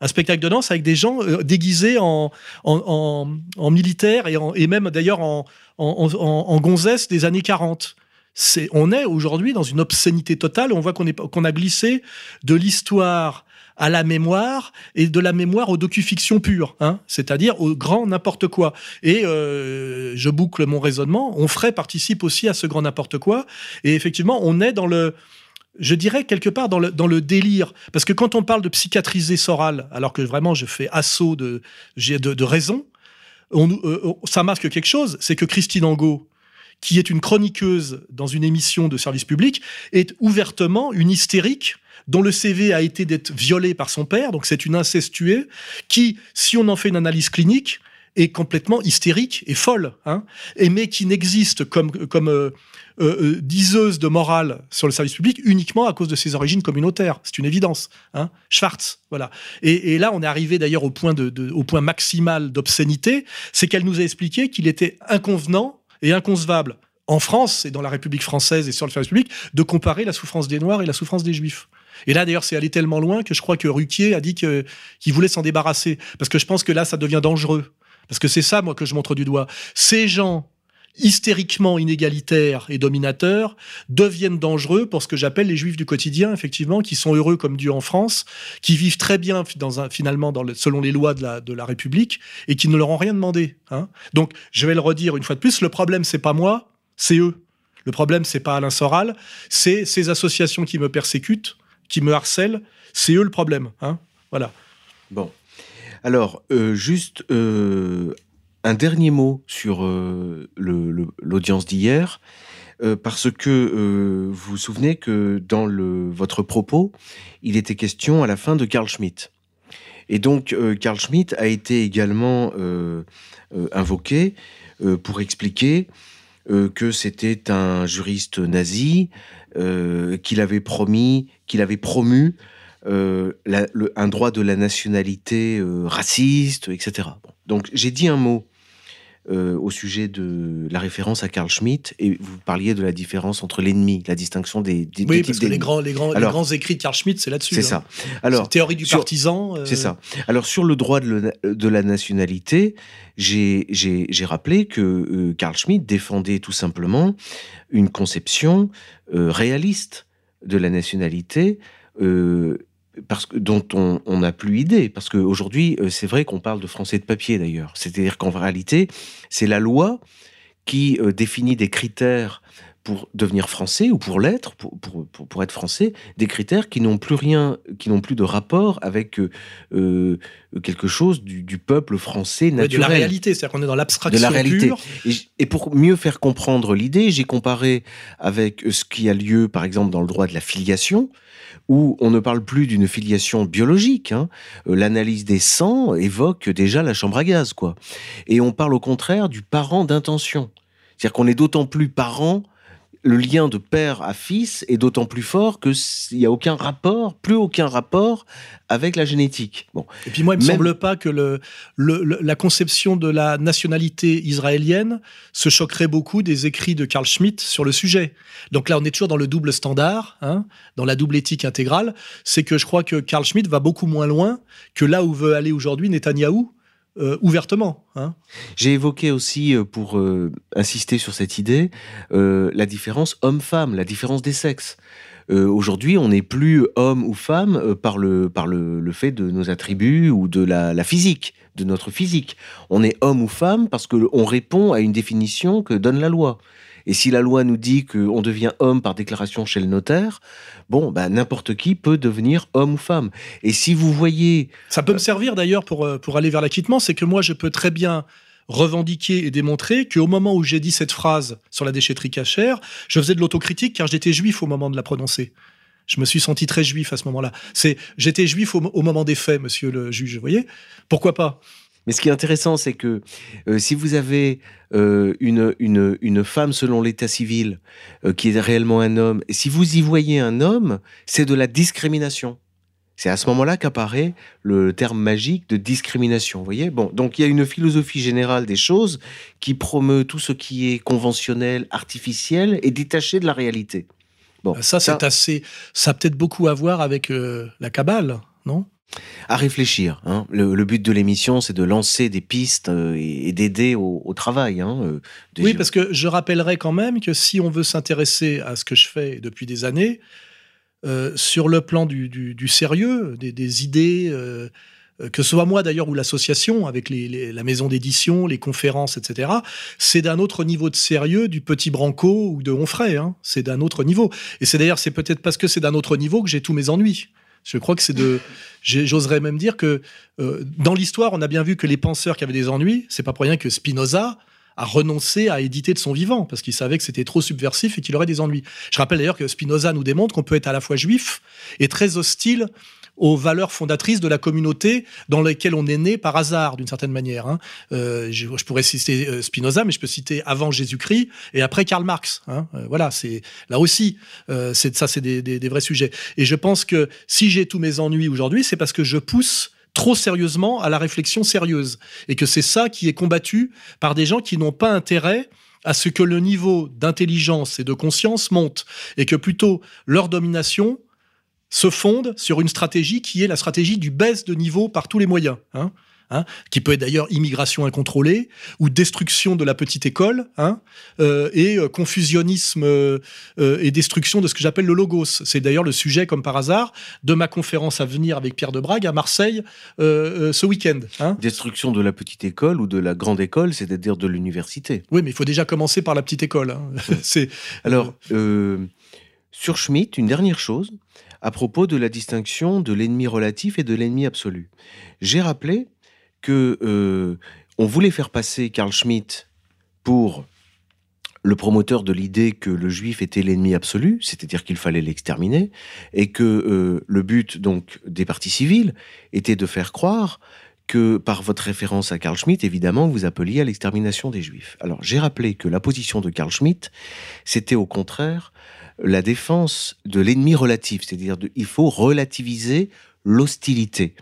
Un spectacle de danse avec des gens euh, déguisés en, en, en, en militaires et, en, et même d'ailleurs en, en, en, en gonzesses des années quarante. C'est, on est aujourd'hui dans une obscénité totale, on voit qu'on est, qu'on a glissé de l'histoire à la mémoire, et de la mémoire aux docufictions pures, hein, c'est-à-dire au grand n'importe quoi. Et euh, je boucle mon raisonnement, Onfray participe aussi à ce grand n'importe quoi, et effectivement, on est dans le... Je dirais quelque part dans le, dans le délire, parce que quand on parle de psychiatriser Soral, alors que vraiment je fais assaut de, de, de raison, on, euh, ça masque quelque chose, c'est que Christine Angot, qui est une chroniqueuse dans une émission de service public, est ouvertement une hystérique dont le C V a été d'être violée par son père, donc c'est une incestuée, qui, si on en fait une analyse clinique, est complètement hystérique et folle, hein, et mais qui n'existe comme, comme euh, euh, diseuse de morale sur le service public uniquement à cause de ses origines communautaires. C'est une évidence. Hein. Schwartz, voilà. Et, et là, on est arrivé d'ailleurs au point, de, de, au point maximal d'obscénité, c'est qu'elle nous a expliqué qu'il était inconvenant et inconcevable, en France et dans la République française et sur le service public, de comparer la souffrance des Noirs et la souffrance des Juifs. Et là, d'ailleurs, c'est allé tellement loin que je crois que Ruquier a dit que, qu'il voulait s'en débarrasser. Parce que je pense que là, ça devient dangereux. Parce que c'est ça, moi, que je montre du doigt. Ces gens hystériquement inégalitaires et dominateurs deviennent dangereux pour ce que j'appelle les Juifs du quotidien, effectivement, qui sont heureux comme Dieu en France, qui vivent très bien dans un, finalement dans le, selon les lois de la, de la République et qui ne leur ont rien demandé. Hein. Donc, je vais le redire une fois de plus, le problème, c'est pas moi, c'est eux. Le problème, c'est pas Alain Soral, c'est ces associations qui me persécutent, qui me harcèlent, c'est eux le problème. Hein. Voilà. Bon. Alors, euh, juste... Euh Un dernier mot sur euh, le, le, l'audience d'hier, euh, parce que euh, vous vous souvenez que dans le, votre propos, il était question à la fin de Carl Schmitt. Et donc, euh, Carl Schmitt a été également euh, euh, invoqué euh, pour expliquer euh, que c'était un juriste nazi, euh, qu'il avait promis, qu'il avait promu euh, la, le, un droit de la nationalité euh, raciste, et cetera. Bon. Donc, j'ai dit un mot Euh, au sujet de la référence à Carl Schmitt, et vous parliez de la différence entre l'ennemi, la distinction des... des oui, des parce que les grands, les, grands, Alors, les grands écrits de Carl Schmitt, c'est là-dessus. C'est hein. ça. Alors, c'est théorie du sur, partisan. Euh... C'est ça. Alors, sur le droit de, le, de la nationalité, j'ai, j'ai, j'ai rappelé que euh, Carl Schmitt défendait tout simplement une conception euh, réaliste de la nationalité, euh, Parce que, dont on n'a plus idée, parce qu'aujourd'hui, c'est vrai qu'on parle de français de papier d'ailleurs. C'est-à-dire qu'en réalité, c'est la loi qui euh, définit des critères pour devenir français, ou pour l'être, pour, pour, pour, pour être français, des critères qui n'ont plus rien, qui n'ont plus de rapport avec euh, quelque chose du, du peuple français naturel. Ouais, de la réalité, c'est-à-dire qu'on est dans l'abstraction de la réalité. Pure. Et, et pour mieux faire comprendre l'idée, j'ai comparé avec ce qui a lieu, par exemple, dans le droit de la filiation, où on ne parle plus d'une filiation biologique. Hein. L'analyse des sangs évoque déjà la chambre à gaz, quoi. Et on parle au contraire du parent d'intention. C'est-à-dire qu'on est d'autant plus parent, le lien de père à fils est d'autant plus fort qu'il n'y a aucun rapport, plus aucun rapport avec la génétique. Bon. Et puis moi, il ne me Même... semble pas que le, le, le, la conception de la nationalité israélienne se choquerait beaucoup des écrits de Carl Schmitt sur le sujet. Donc là, on est toujours dans le double standard, hein, dans la double éthique intégrale. C'est que je crois que Carl Schmitt va beaucoup moins loin que là où veut aller aujourd'hui Netanyahou, Euh, ouvertement. Hein. J'ai évoqué aussi, euh, pour euh, insister sur cette idée, euh, la différence homme-femme, la différence des sexes. Euh, aujourd'hui, on n'est plus homme ou femme euh, par, le, par le, le fait de nos attributs ou de la, la physique, de notre physique. On est homme ou femme parce qu'on répond à une définition que donne la loi. Et si la loi nous dit qu'on devient homme par déclaration chez le notaire, bon, bah, n'importe qui peut devenir homme ou femme. Et si vous voyez... Ça peut euh... me servir d'ailleurs pour, pour aller vers l'acquittement, c'est que moi je peux très bien revendiquer et démontrer qu'au moment où j'ai dit cette phrase sur la déchetterie cachère, je faisais de l'autocritique car j'étais juif au moment de la prononcer. Je me suis senti très juif à ce moment-là. C'est, j'étais juif au, au moment des faits, monsieur le juge, vous voyez ? Pourquoi pas ? Mais ce qui est intéressant, c'est que euh, si vous avez euh, une, une, une femme selon l'état civil euh, qui est réellement un homme, et si vous y voyez un homme, c'est de la discrimination. C'est à ce moment-là qu'apparaît le terme magique de discrimination, vous voyez ? Bon, donc il y a une philosophie générale des choses qui promeut tout ce qui est conventionnel, artificiel et détaché de la réalité. Bon, ça, c'est ça... assez... Ça a peut-être beaucoup à voir avec euh, la Kabbale, non ? À réfléchir. Hein. Le, le but de l'émission, c'est de lancer des pistes euh, et, et d'aider au, au travail. Hein, euh, des... Oui, parce que je rappellerai quand même que si on veut s'intéresser à ce que je fais depuis des années, euh, sur le plan du, du, du sérieux, des, des idées, euh, que ce soit moi d'ailleurs ou l'association, avec les, les, la maison d'édition, les conférences, et cetera, c'est d'un autre niveau de sérieux du petit Branco ou de Onfray. Hein. C'est d'un autre niveau. Et c'est d'ailleurs, c'est peut-être parce que c'est d'un autre niveau que j'ai tous mes ennuis. Je crois que c'est de... J'oserais même dire que euh, dans l'histoire, on a bien vu que les penseurs qui avaient des ennuis, c'est pas pour rien que Spinoza a renoncé à éditer de son vivant, parce qu'il savait que c'était trop subversif et qu'il aurait des ennuis. Je rappelle d'ailleurs que Spinoza nous démontre qu'on peut être à la fois juif et très hostile aux valeurs fondatrices de la communauté dans laquelle on est né par hasard, d'une certaine manière. Hein. Euh, je, je pourrais citer Spinoza, mais je peux citer avant Jésus-Christ et après Karl Marx. Hein. Euh, voilà, c'est, là aussi, euh, c'est, ça c'est des, des, des vrais sujets. Et je pense que si j'ai tous mes ennuis aujourd'hui, c'est parce que je pousse trop sérieusement à la réflexion sérieuse. Et que c'est ça qui est combattu par des gens qui n'ont pas intérêt à ce que le niveau d'intelligence et de conscience monte. Et que plutôt leur domination se fonde sur une stratégie qui est la stratégie du baisse de niveau par tous les moyens, hein, hein, qui peut être d'ailleurs immigration incontrôlée ou destruction de la petite école, hein, euh, et euh, confusionnisme euh, euh, et destruction de ce que j'appelle le logos. C'est d'ailleurs le sujet, comme par hasard, de ma conférence à venir avec Pierre de Brague à Marseille euh, euh, ce week-end. Hein. Destruction de la petite école ou de la grande école, c'est-à-dire de l'université. Oui, mais il faut déjà commencer par la petite école. Hein. C'est... Alors, euh, sur Schmitt, une dernière chose. À propos de la distinction de l'ennemi relatif et de l'ennemi absolu. J'ai rappelé que euh, on voulait faire passer Carl Schmitt pour le promoteur de l'idée que le juif était l'ennemi absolu, c'est-à-dire qu'il fallait l'exterminer, et que euh, le but donc des partis civils était de faire croire que, par votre référence à Carl Schmitt, évidemment, vous appeliez à l'extermination des juifs. Alors, j'ai rappelé que la position de Carl Schmitt, c'était au contraire la défense de l'ennemi relatif, c'est-à-dire il faut relativiser l'hostilité.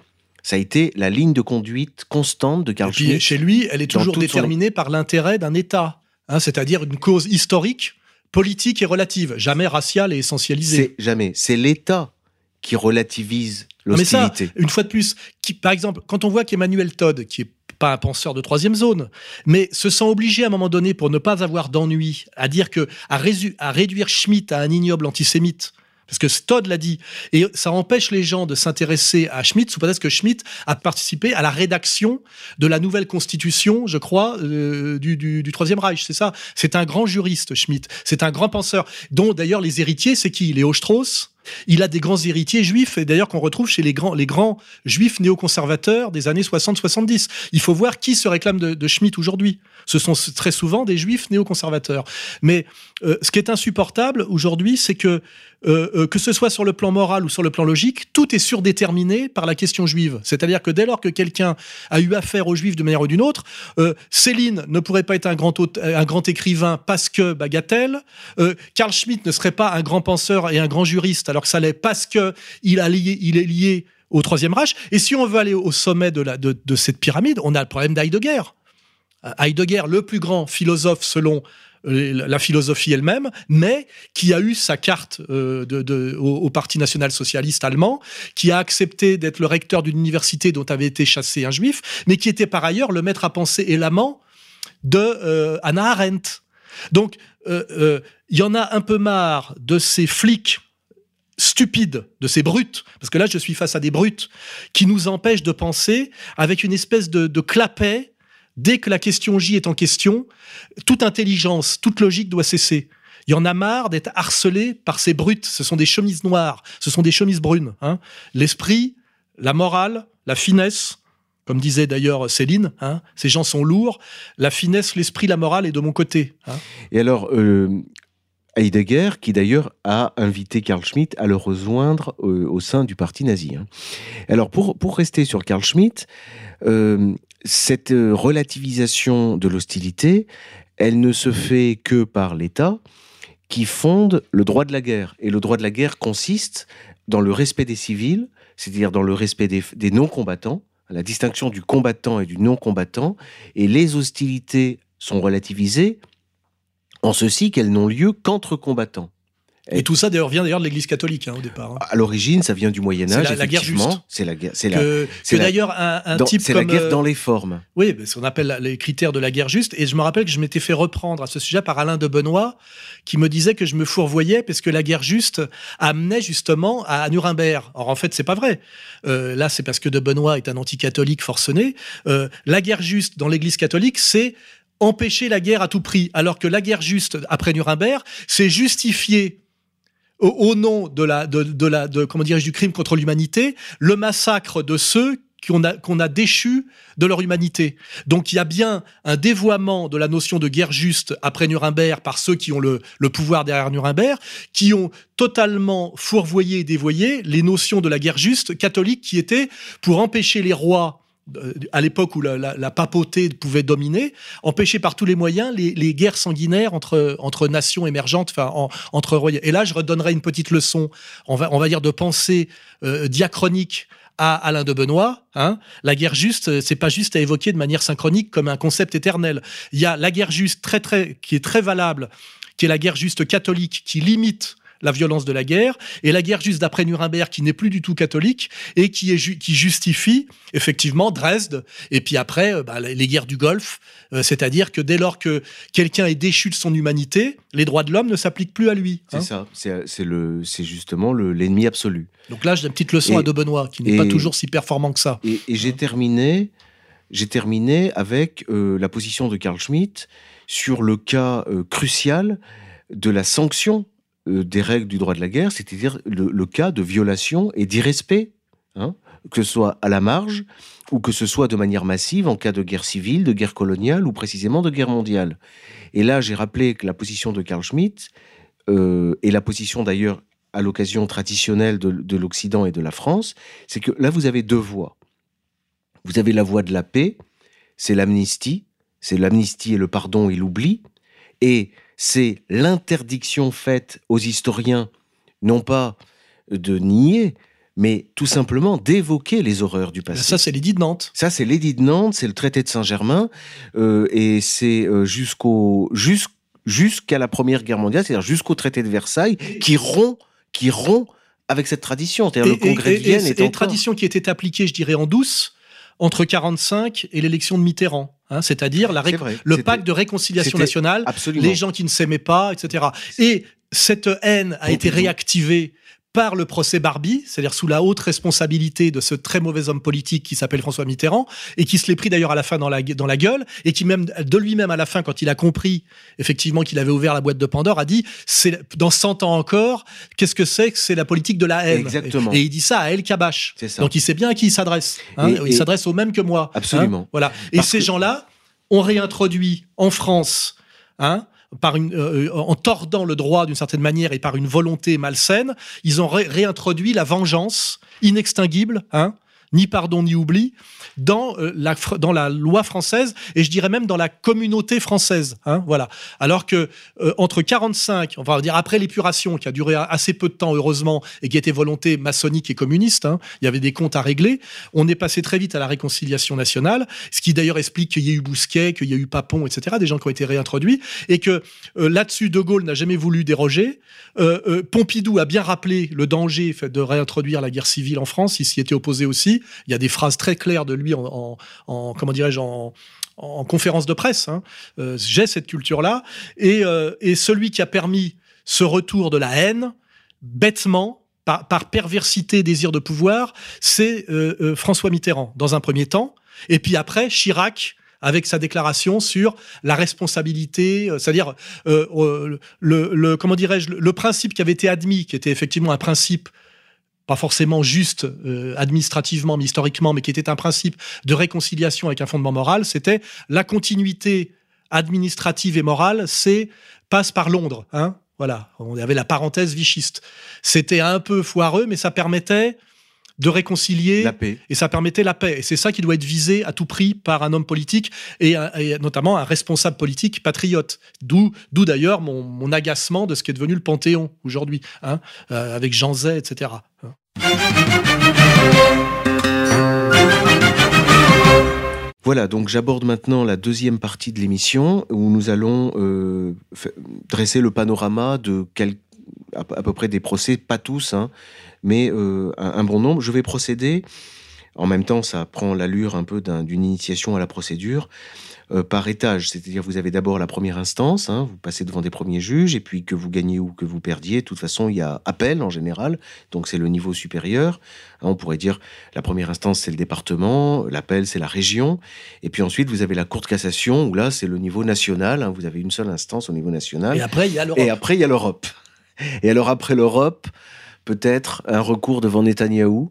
Ça a été la ligne de conduite constante de Carl Schmitt. Chez lui, elle est toujours déterminée son... par l'intérêt d'un État, hein, c'est-à-dire une cause historique, politique et relative, jamais raciale et essentialisée. Jamais. C'est l'État qui relativise l'hostilité. Mais ça, une fois de plus, qui, par exemple, quand on voit qu'Emmanuel Todd, qui est pas un penseur de troisième zone, mais se sent obligé à un moment donné, pour ne pas avoir d'ennui, à dire que, à, résu, à réduire Schmitt à un ignoble antisémite, parce que Todd l'a dit, et ça empêche les gens de s'intéresser à Schmitt, sous prétexte que Schmitt a participé à la rédaction de la nouvelle constitution, je crois, euh, du, du, du Troisième Reich, c'est ça. C'est un grand juriste, Schmitt, c'est un grand penseur, dont d'ailleurs les héritiers, c'est qui? Léo Strauss. Il a des grands héritiers juifs, et d'ailleurs qu'on retrouve chez les grands, les grands juifs néoconservateurs des années soixante soixante-dix. Il faut voir qui se réclame de, de Schmitt aujourd'hui. Ce sont très souvent des juifs néoconservateurs. Mais euh, ce qui est insupportable aujourd'hui, c'est que, euh, que ce soit sur le plan moral ou sur le plan logique, tout est surdéterminé par la question juive. C'est-à-dire que dès lors que quelqu'un a eu affaire aux juifs de manière ou d'une autre, euh, Céline ne pourrait pas être un grand, un grand écrivain parce que bagatelle, euh, Carl Schmitt ne serait pas un grand penseur et un grand juriste, alors alors que ça l'est parce qu'il il est lié au Troisième Reich. Et si on veut aller au sommet de, la, de, de cette pyramide, on a le problème d'Heidegger. Heidegger, le plus grand philosophe selon la philosophie elle-même, mais qui a eu sa carte euh, de, de, au, au Parti national-socialiste allemand, qui a accepté d'être le recteur d'une université dont avait été chassé un juif, mais qui était par ailleurs le maître à penser et l'amant de euh, Hannah Arendt. Donc, il euh, euh, y en a un peu marre de ces flics stupide, de ces brutes, parce que là je suis face à des brutes qui nous empêchent de penser avec une espèce de, de clapet. Dès que la question J est en question, toute intelligence, toute logique doit cesser. Il y en a marre d'être harcelé par ces brutes. Ce sont des chemises noires, ce sont des chemises brunes, hein. L'esprit, la morale, la finesse, comme disait d'ailleurs Céline, hein, ces gens sont lourds, la finesse, l'esprit, la morale est de mon côté, hein. Et alors... Euh... Heidegger, qui d'ailleurs a invité Carl Schmitt à le rejoindre euh, au sein du parti nazi. Hein. Alors, pour, pour rester sur Carl Schmitt, euh, cette euh, relativisation de l'hostilité, elle ne se fait que par l'État qui fonde le droit de la guerre. Et le droit de la guerre consiste dans le respect des civils, c'est-à-dire dans le respect des, des non-combattants, la distinction du combattant et du non-combattant, et les hostilités sont relativisées en ceci qu'elles n'ont lieu qu'entre combattants. Et, et tout ça d'ailleurs vient d'ailleurs de l'Église catholique, hein, au départ. Hein. À l'origine, ça vient du Moyen Âge. C'est la, la guerre juste. C'est la guerre. C'est que, que d'ailleurs un, un dans, type comme. C'est la guerre euh, dans les formes. Oui, ce qu'on appelle les critères de la guerre juste. Et je me rappelle que je m'étais fait reprendre à ce sujet par Alain de Benoist, qui me disait que je me fourvoyais parce que la guerre juste amenait justement à Nuremberg. Or en fait, c'est pas vrai. Euh, là, c'est parce que de Benoist est un anticatholique forcené. Euh, la guerre juste dans l'Église catholique, c'est empêcher la guerre à tout prix, alors que la guerre juste après Nuremberg, c'est justifié au, au nom de la, de, de la, de, comment dirais-je, du crime contre l'humanité, le massacre de ceux qu'on a, qu'on a déchus de leur humanité. Donc il y a bien un dévoiement de la notion de guerre juste après Nuremberg par ceux qui ont le, le pouvoir derrière Nuremberg, qui ont totalement fourvoyé et dévoyé les notions de la guerre juste catholique qui étaient pour empêcher les rois à l'époque où la, la, la papauté pouvait dominer, empêcher par tous les moyens les, les guerres sanguinaires entre, entre nations émergentes, enfin, en, entre royaumes. Et là, je redonnerai une petite leçon, on va, on va dire, de pensée euh, diachronique à Alain de Benoist, hein. La guerre juste, c'est pas juste à évoquer de manière synchronique comme un concept éternel. Il y a la guerre juste très, très, qui est très valable, qui est la guerre juste catholique, qui limite la violence de la guerre, et la guerre juste d'après Nuremberg qui n'est plus du tout catholique et qui, est ju qui justifie effectivement Dresde, et puis après bah, les guerres du Golfe, euh, c'est-à-dire que dès lors que quelqu'un est déchu de son humanité, les droits de l'homme ne s'appliquent plus à lui. Hein. C'est ça, c'est le, c'est justement le, l'ennemi absolu. Donc là, j'ai une petite leçon et, à de Benoist, qui n'est pas toujours si performant que ça. Et, et j'ai hein. terminé, j'ai terminé avec euh, la position de Carl Schmitt sur le cas euh, crucial de la sanction des règles du droit de la guerre, c'est-à-dire le, le cas de violation et d'irrespect, hein, que ce soit à la marge ou que ce soit de manière massive en cas de guerre civile, de guerre coloniale ou précisément de guerre mondiale. Et là, j'ai rappelé que la position de Carl Schmitt euh, et la position d'ailleurs à l'occasion traditionnelle de, de l'Occident et de la France, c'est que là, vous avez deux voies. Vous avez la voie de la paix, c'est l'amnistie, c'est l'amnistie et le pardon et l'oubli, et c'est l'interdiction faite aux historiens, non pas de nier, mais tout simplement d'évoquer les horreurs du passé. Ça, c'est l'édit de Nantes. Ça, c'est l'édit de Nantes, c'est le traité de Saint-Germain, euh, et c'est jusqu'au, jusqu', jusqu'à la Première Guerre mondiale, c'est-à-dire jusqu'au traité de Versailles, qui rompt, qui rompt avec cette tradition. C'est-à-dire le Congrès de Vienne est encore... Et une tradition qui était appliquée, je dirais, en douce, entre mille neuf cent quarante-cinq et l'élection de Mitterrand. Hein, c'est-à-dire la ré- vrai, le pacte de réconciliation nationale, absolument. Les gens qui ne s'aimaient pas, et cetera. Et cette haine a été réactivée par le procès Barbie, c'est-à-dire sous la haute responsabilité de ce très mauvais homme politique qui s'appelle François Mitterrand, et qui se l'est pris d'ailleurs à la fin dans la, dans la gueule, et qui même de lui-même à la fin, quand il a compris effectivement qu'il avait ouvert la boîte de Pandore, a dit c'est, dans cent ans encore, qu'est-ce que c'est que c'est la politique de la haine. Exactement. Et, et il dit ça à El Kabache. Donc il sait bien à qui il s'adresse. Hein, et, il et... s'adresse aux mêmes que moi. Absolument. Hein, voilà. Et Parce ces que... gens-là ont réintroduit en France... Hein, Par une, euh, en tordant le droit d'une certaine manière et par une volonté malsaine, ils ont ré- réintroduit la vengeance inextinguible, hein, ni pardon ni oubli, dans, euh, la, dans la loi française et je dirais même dans la communauté française. Hein, voilà. Alors que euh, entre quarante-cinq, on va dire après l'épuration qui a duré assez peu de temps heureusement et qui était volonté maçonnique et communiste, hein, il y avait des comptes à régler, on est passé très vite à la réconciliation nationale, ce qui d'ailleurs explique qu'il y a eu Bousquet, qu'il y a eu Papon, et cetera, des gens qui ont été réintroduits et que euh, là-dessus De Gaulle n'a jamais voulu déroger. Euh, euh, Pompidou a bien rappelé le danger de réintroduire la guerre civile en France, il s'y était opposé aussi. Il y a des phrases très claires de lui en, en, en comment dirais-je, en, en conférence de presse. Hein. Euh, j'ai cette culture-là. Et, euh, et celui qui a permis ce retour de la haine, bêtement, par, par perversité, désir de pouvoir, c'est euh, euh, François Mitterrand, dans un premier temps. Et puis après, Chirac, avec sa déclaration sur la responsabilité, euh, c'est-à-dire euh, euh, le, le, comment dirais-je, le principe qui avait été admis, qui était effectivement un principe pas forcément juste euh, administrativement, mais historiquement, mais qui était un principe de réconciliation avec un fondement moral, c'était la continuité administrative et morale, c'est passe par Londres. Hein, voilà, on avait la parenthèse vichiste. C'était un peu foireux, mais ça permettait de réconcilier la paix. Et ça permettait la paix. Et c'est ça qui doit être visé à tout prix par un homme politique et, un, et notamment un responsable politique patriote. D'où, d'où d'ailleurs mon, mon agacement de ce qui est devenu le Panthéon aujourd'hui, hein, euh, avec Jean Zay, et cetera. Voilà, donc j'aborde maintenant la deuxième partie de l'émission où nous allons euh, dresser le panorama de quelques à peu près des procès, pas tous, hein, mais euh, un bon nombre. Je vais procéder, en même temps ça prend l'allure un peu d'un, d'une initiation à la procédure, euh, par étage, c'est-à-dire vous avez d'abord la première instance, hein, vous passez devant des premiers juges, et puis que vous gagniez ou que vous perdiez, de toute façon il y a appel en général, donc c'est le niveau supérieur, hein, on pourrait dire la première instance c'est le département, l'appel c'est la région, et puis ensuite vous avez la cour de cassation, où là c'est le niveau national, hein, vous avez une seule instance au niveau national. Et après il y a l'Europe. Et après il y a l'Europe. Et alors après l'Europe, peut-être un recours devant Netanyahu,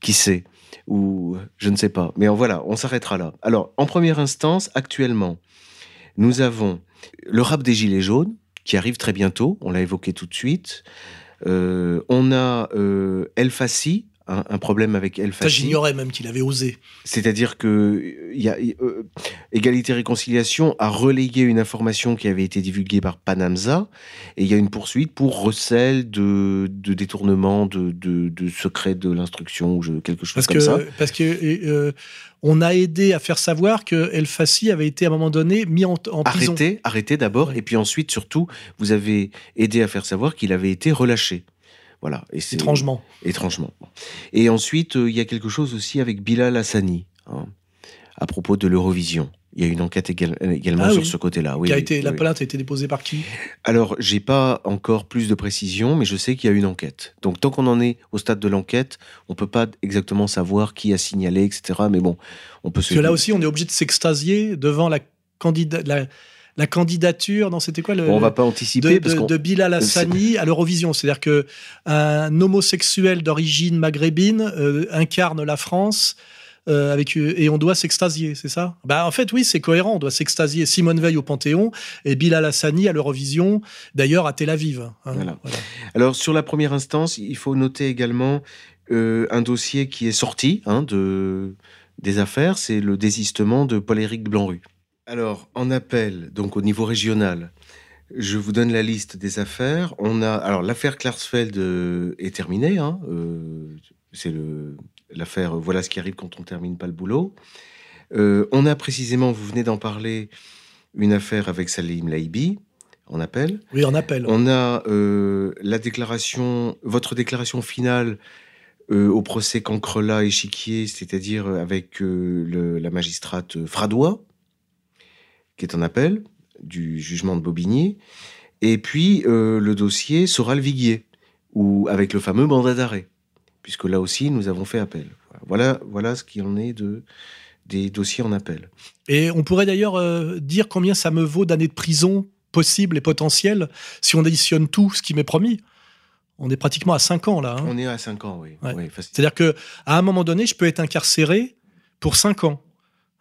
qui sait, ou je ne sais pas. Mais voilà, on s'arrêtera là. Alors, en première instance, actuellement, nous avons le rap des Gilets jaunes, qui arrive très bientôt, on l'a évoqué tout de suite. Euh, on a euh, El Fassi, hein, un problème avec El Fassi. Ça, j'ignorais même qu'il avait osé. C'est-à-dire que y a, euh, Égalité et Réconciliation a relayé une information qui avait été divulguée par Panamza, et il y a une poursuite pour recel de, de détournement de, de, de secret de l'instruction, ou je, quelque chose parce comme que, ça. Parce que euh, on a aidé à faire savoir que El Fassi avait été à un moment donné mis en, en prison. Arrêté, arrêté d'abord, ouais. Et puis ensuite, surtout, vous avez aidé à faire savoir qu'il avait été relâché. Voilà, et c'est étrangement. Étrangement. Et ensuite, il euh, y a quelque chose aussi avec Bilal Hassani, hein, à propos de l'Eurovision. Il y a une enquête égale, également ah sur oui. ce côté-là. Oui, qui a été, oui, la oui. plainte a été déposée par qui ? Alors, je n'ai pas encore plus de précisions, mais je sais qu'il y a une enquête. Donc, tant qu'on en est au stade de l'enquête, on ne peut pas exactement savoir qui a signalé, et cetera. Mais bon, on peut se... Parce que là aussi, on est obligé de s'extasier devant la candidate... La... la candidature, non, c'était quoi le, bon, on va pas anticiper de, parce de, de Bilal Hassani à l'Eurovision. C'est-à-dire que un homosexuel d'origine maghrébine euh, incarne la France. Euh, avec, et on doit s'extasier, c'est ça? Bah, en fait, oui, c'est cohérent. On doit s'extasier. Simone Veil au Panthéon et Bilal Hassani à l'Eurovision, d'ailleurs à Tel Aviv. Hein, voilà. Voilà. Alors, sur la première instance, il faut noter également euh, un dossier qui est sorti hein, de, des affaires, c'est le désistement de Paul-Éric Blanru. Alors, en appel, donc au niveau régional, je vous donne la liste des affaires. On a, alors, l'affaire Klarsfeld euh, est terminée, hein, euh, c'est le... l'affaire « Voilà ce qui arrive quand on ne termine pas le boulot euh, ». On a précisément, vous venez d'en parler, une affaire avec Salim Laïbi, en appel. Oui, en appel. On a euh, la déclaration, votre déclaration finale euh, au procès Cancrela-Échiquier, c'est-à-dire avec euh, le, la magistrate Fradois, qui est en appel, du jugement de Bobigny. Et puis, euh, le dossier Soral-Viguier, où, avec le fameux mandat d'arrêt. Puisque là aussi, nous avons fait appel. Voilà, voilà ce qu'il en est de, des dossiers en appel. Et on pourrait d'ailleurs euh, dire combien ça me vaut d'années de prison possibles et potentielles si on additionne tout ce qui m'est promis. On est pratiquement à cinq ans, là. Hein. On est à cinq ans, oui. Ouais. Oui, c'est-à-dire qu'à un moment donné, je peux être incarcéré pour cinq ans.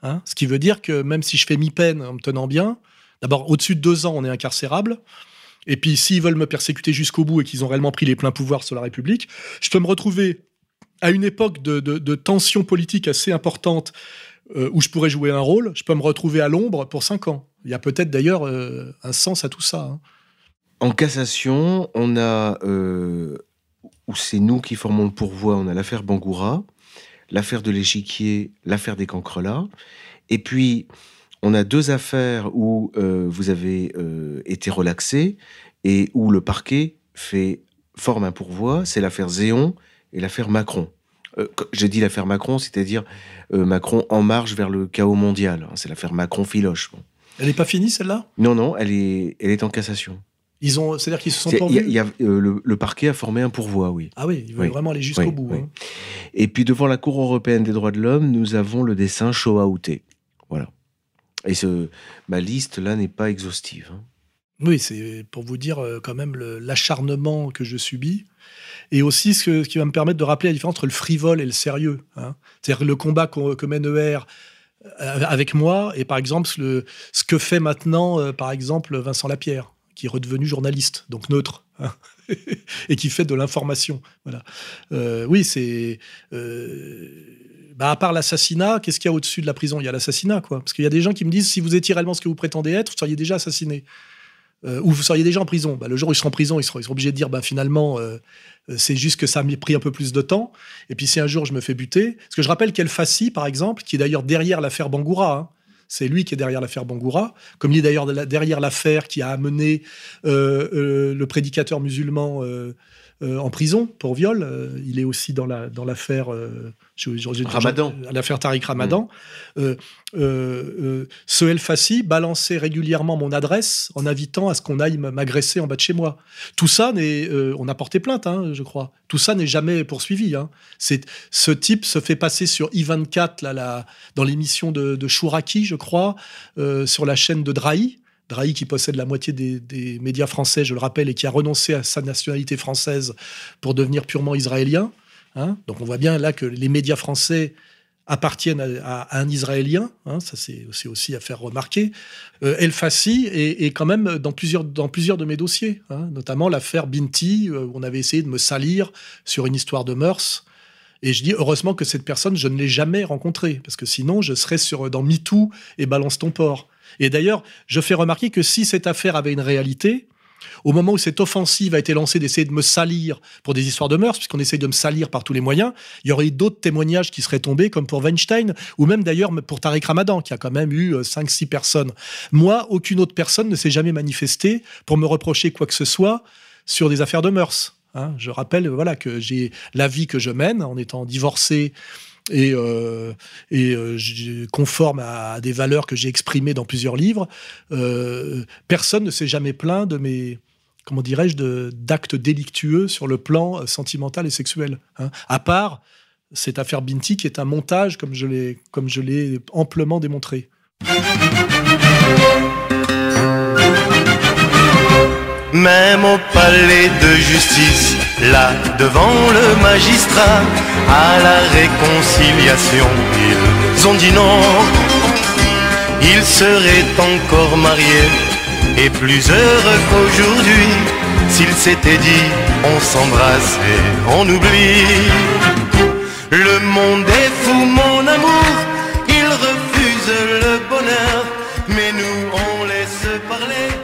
Hein, ce qui veut dire que même si je fais mi-peine en me tenant bien, d'abord, au-dessus de deux ans, on est incarcérable. Et puis, s'ils veulent me persécuter jusqu'au bout et qu'ils ont réellement pris les pleins pouvoirs sur la République, je peux me retrouver à une époque de, de, de tension politique assez importante euh, où je pourrais jouer un rôle. Je peux me retrouver à l'ombre pour cinq ans. Il y a peut-être d'ailleurs euh, un sens à tout ça. Hein. En cassation, on a, euh, où c'est nous qui formons le pourvoi, on a l'affaire Bangoura, l'affaire de l'Échiquier, l'affaire des Cancrelats. Et puis... on a deux affaires où euh, vous avez euh, été relaxé et où le parquet fait forme un pourvoi. C'est l'affaire Zéon et l'affaire Macron. Euh, j'ai dit l'affaire Macron, c'est-à-dire euh, Macron en marche vers le chaos mondial. C'est l'affaire Macron-Filoche. Bon. Elle n'est pas finie, celle-là ? Non, non, elle est, elle est en cassation. Ils ont, c'est-à-dire qu'ils se sont pourvus. Y a, y a, euh, le, le parquet a formé un pourvoi, oui. Ah oui, ils veulent oui. vraiment aller jusqu'au oui, bout. Oui. Hein. Et puis devant la Cour européenne des droits de l'homme, nous avons le dessin Shoah-Outé. Voilà. Et ce, ma liste, là, n'est pas exhaustive. Hein. Oui, c'est pour vous dire euh, quand même le, l'acharnement que je subis. Et aussi ce, que, ce qui va me permettre de rappeler la différence entre le frivole et le sérieux. Hein. C'est-à-dire le combat qu'on, que mène E R avec moi et, par exemple, le, ce que fait maintenant, euh, par exemple, Vincent Lapierre, qui est redevenu journaliste, donc neutre, hein, et qui fait de l'information. Voilà. Euh, oui, c'est... Euh, Bah, à part l'assassinat, qu'est-ce qu'il y a au-dessus de la prison ? Il y a l'assassinat, quoi. Parce qu'il y a des gens qui me disent, si vous étiez réellement ce que vous prétendez être, vous seriez déjà assassiné. Euh, ou vous seriez déjà en prison. Bah, le jour où ils seront en prison, ils seront, ils seront obligés de dire, bah, finalement, euh, c'est juste que ça m'a pris un peu plus de temps. Et puis, si un jour, je me fais buter... Parce que je rappelle qu'El Fassi, par exemple, qui est d'ailleurs derrière l'affaire Bangoura... Hein, c'est lui qui est derrière l'affaire Bangoura, comme il est d'ailleurs derrière l'affaire qui a amené euh, euh, le prédicateur musulman euh, euh, en prison pour viol. Euh, il est aussi dans, la, dans l'affaire... Euh, je, je, je, Ramadan. Je, l'affaire Tariq Ramadan. Mmh. Euh, euh, euh, ce El Fassi balançait régulièrement mon adresse en invitant à ce qu'on aille m'agresser en bas de chez moi. Tout ça n'est... Euh, on a porté plainte, hein, je crois. Tout ça n'est jamais poursuivi. Hein. C'est, ce type se fait passer sur I vingt-quatre, là, là, dans l'émission de, de Chouraki, je crois, euh, sur la chaîne de Drahi, Drahi qui possède la moitié des, des médias français, je le rappelle, et qui a renoncé à sa nationalité française pour devenir purement israélien. Hein. Donc on voit bien là que les médias français appartiennent à, à, à un Israélien, hein. Ça c'est, c'est aussi à faire remarquer. Euh, El Fassi est, est quand même dans plusieurs, dans plusieurs de mes dossiers, hein, notamment l'affaire Binti, où on avait essayé de me salir sur une histoire de mœurs. Et je dis, heureusement que cette personne, je ne l'ai jamais rencontrée, parce que sinon, je serais sur, dans MeToo et Balance ton porc. Et d'ailleurs, je fais remarquer que si cette affaire avait une réalité, au moment où cette offensive a été lancée d'essayer de me salir pour des histoires de mœurs, puisqu'on essaye de me salir par tous les moyens, il y aurait eu d'autres témoignages qui seraient tombés, comme pour Weinstein, ou même d'ailleurs pour Tariq Ramadan, qui a quand même eu cinq six personnes. Moi, aucune autre personne ne s'est jamais manifestée pour me reprocher quoi que ce soit sur des affaires de mœurs. Hein, je rappelle voilà, que j'ai la vie que je mène en étant divorcé et, euh, et euh, conforme à des valeurs que j'ai exprimées dans plusieurs livres. Euh, personne ne s'est jamais plaint de mes, comment dirais-je, de, d'actes délictueux sur le plan sentimental et sexuel. Hein, à part cette affaire Binti qui est un montage comme je l'ai, comme je l'ai amplement démontré. Même au palais de justice, là devant le magistrat, à la réconciliation, ils ont dit non. Ils seraient encore mariés et plus heureux qu'aujourd'hui, s'ils s'étaient dit on s'embrasse et on oublie. Le monde est fou, mon amour, ils refusent le bonheur, mais nous on laisse parler.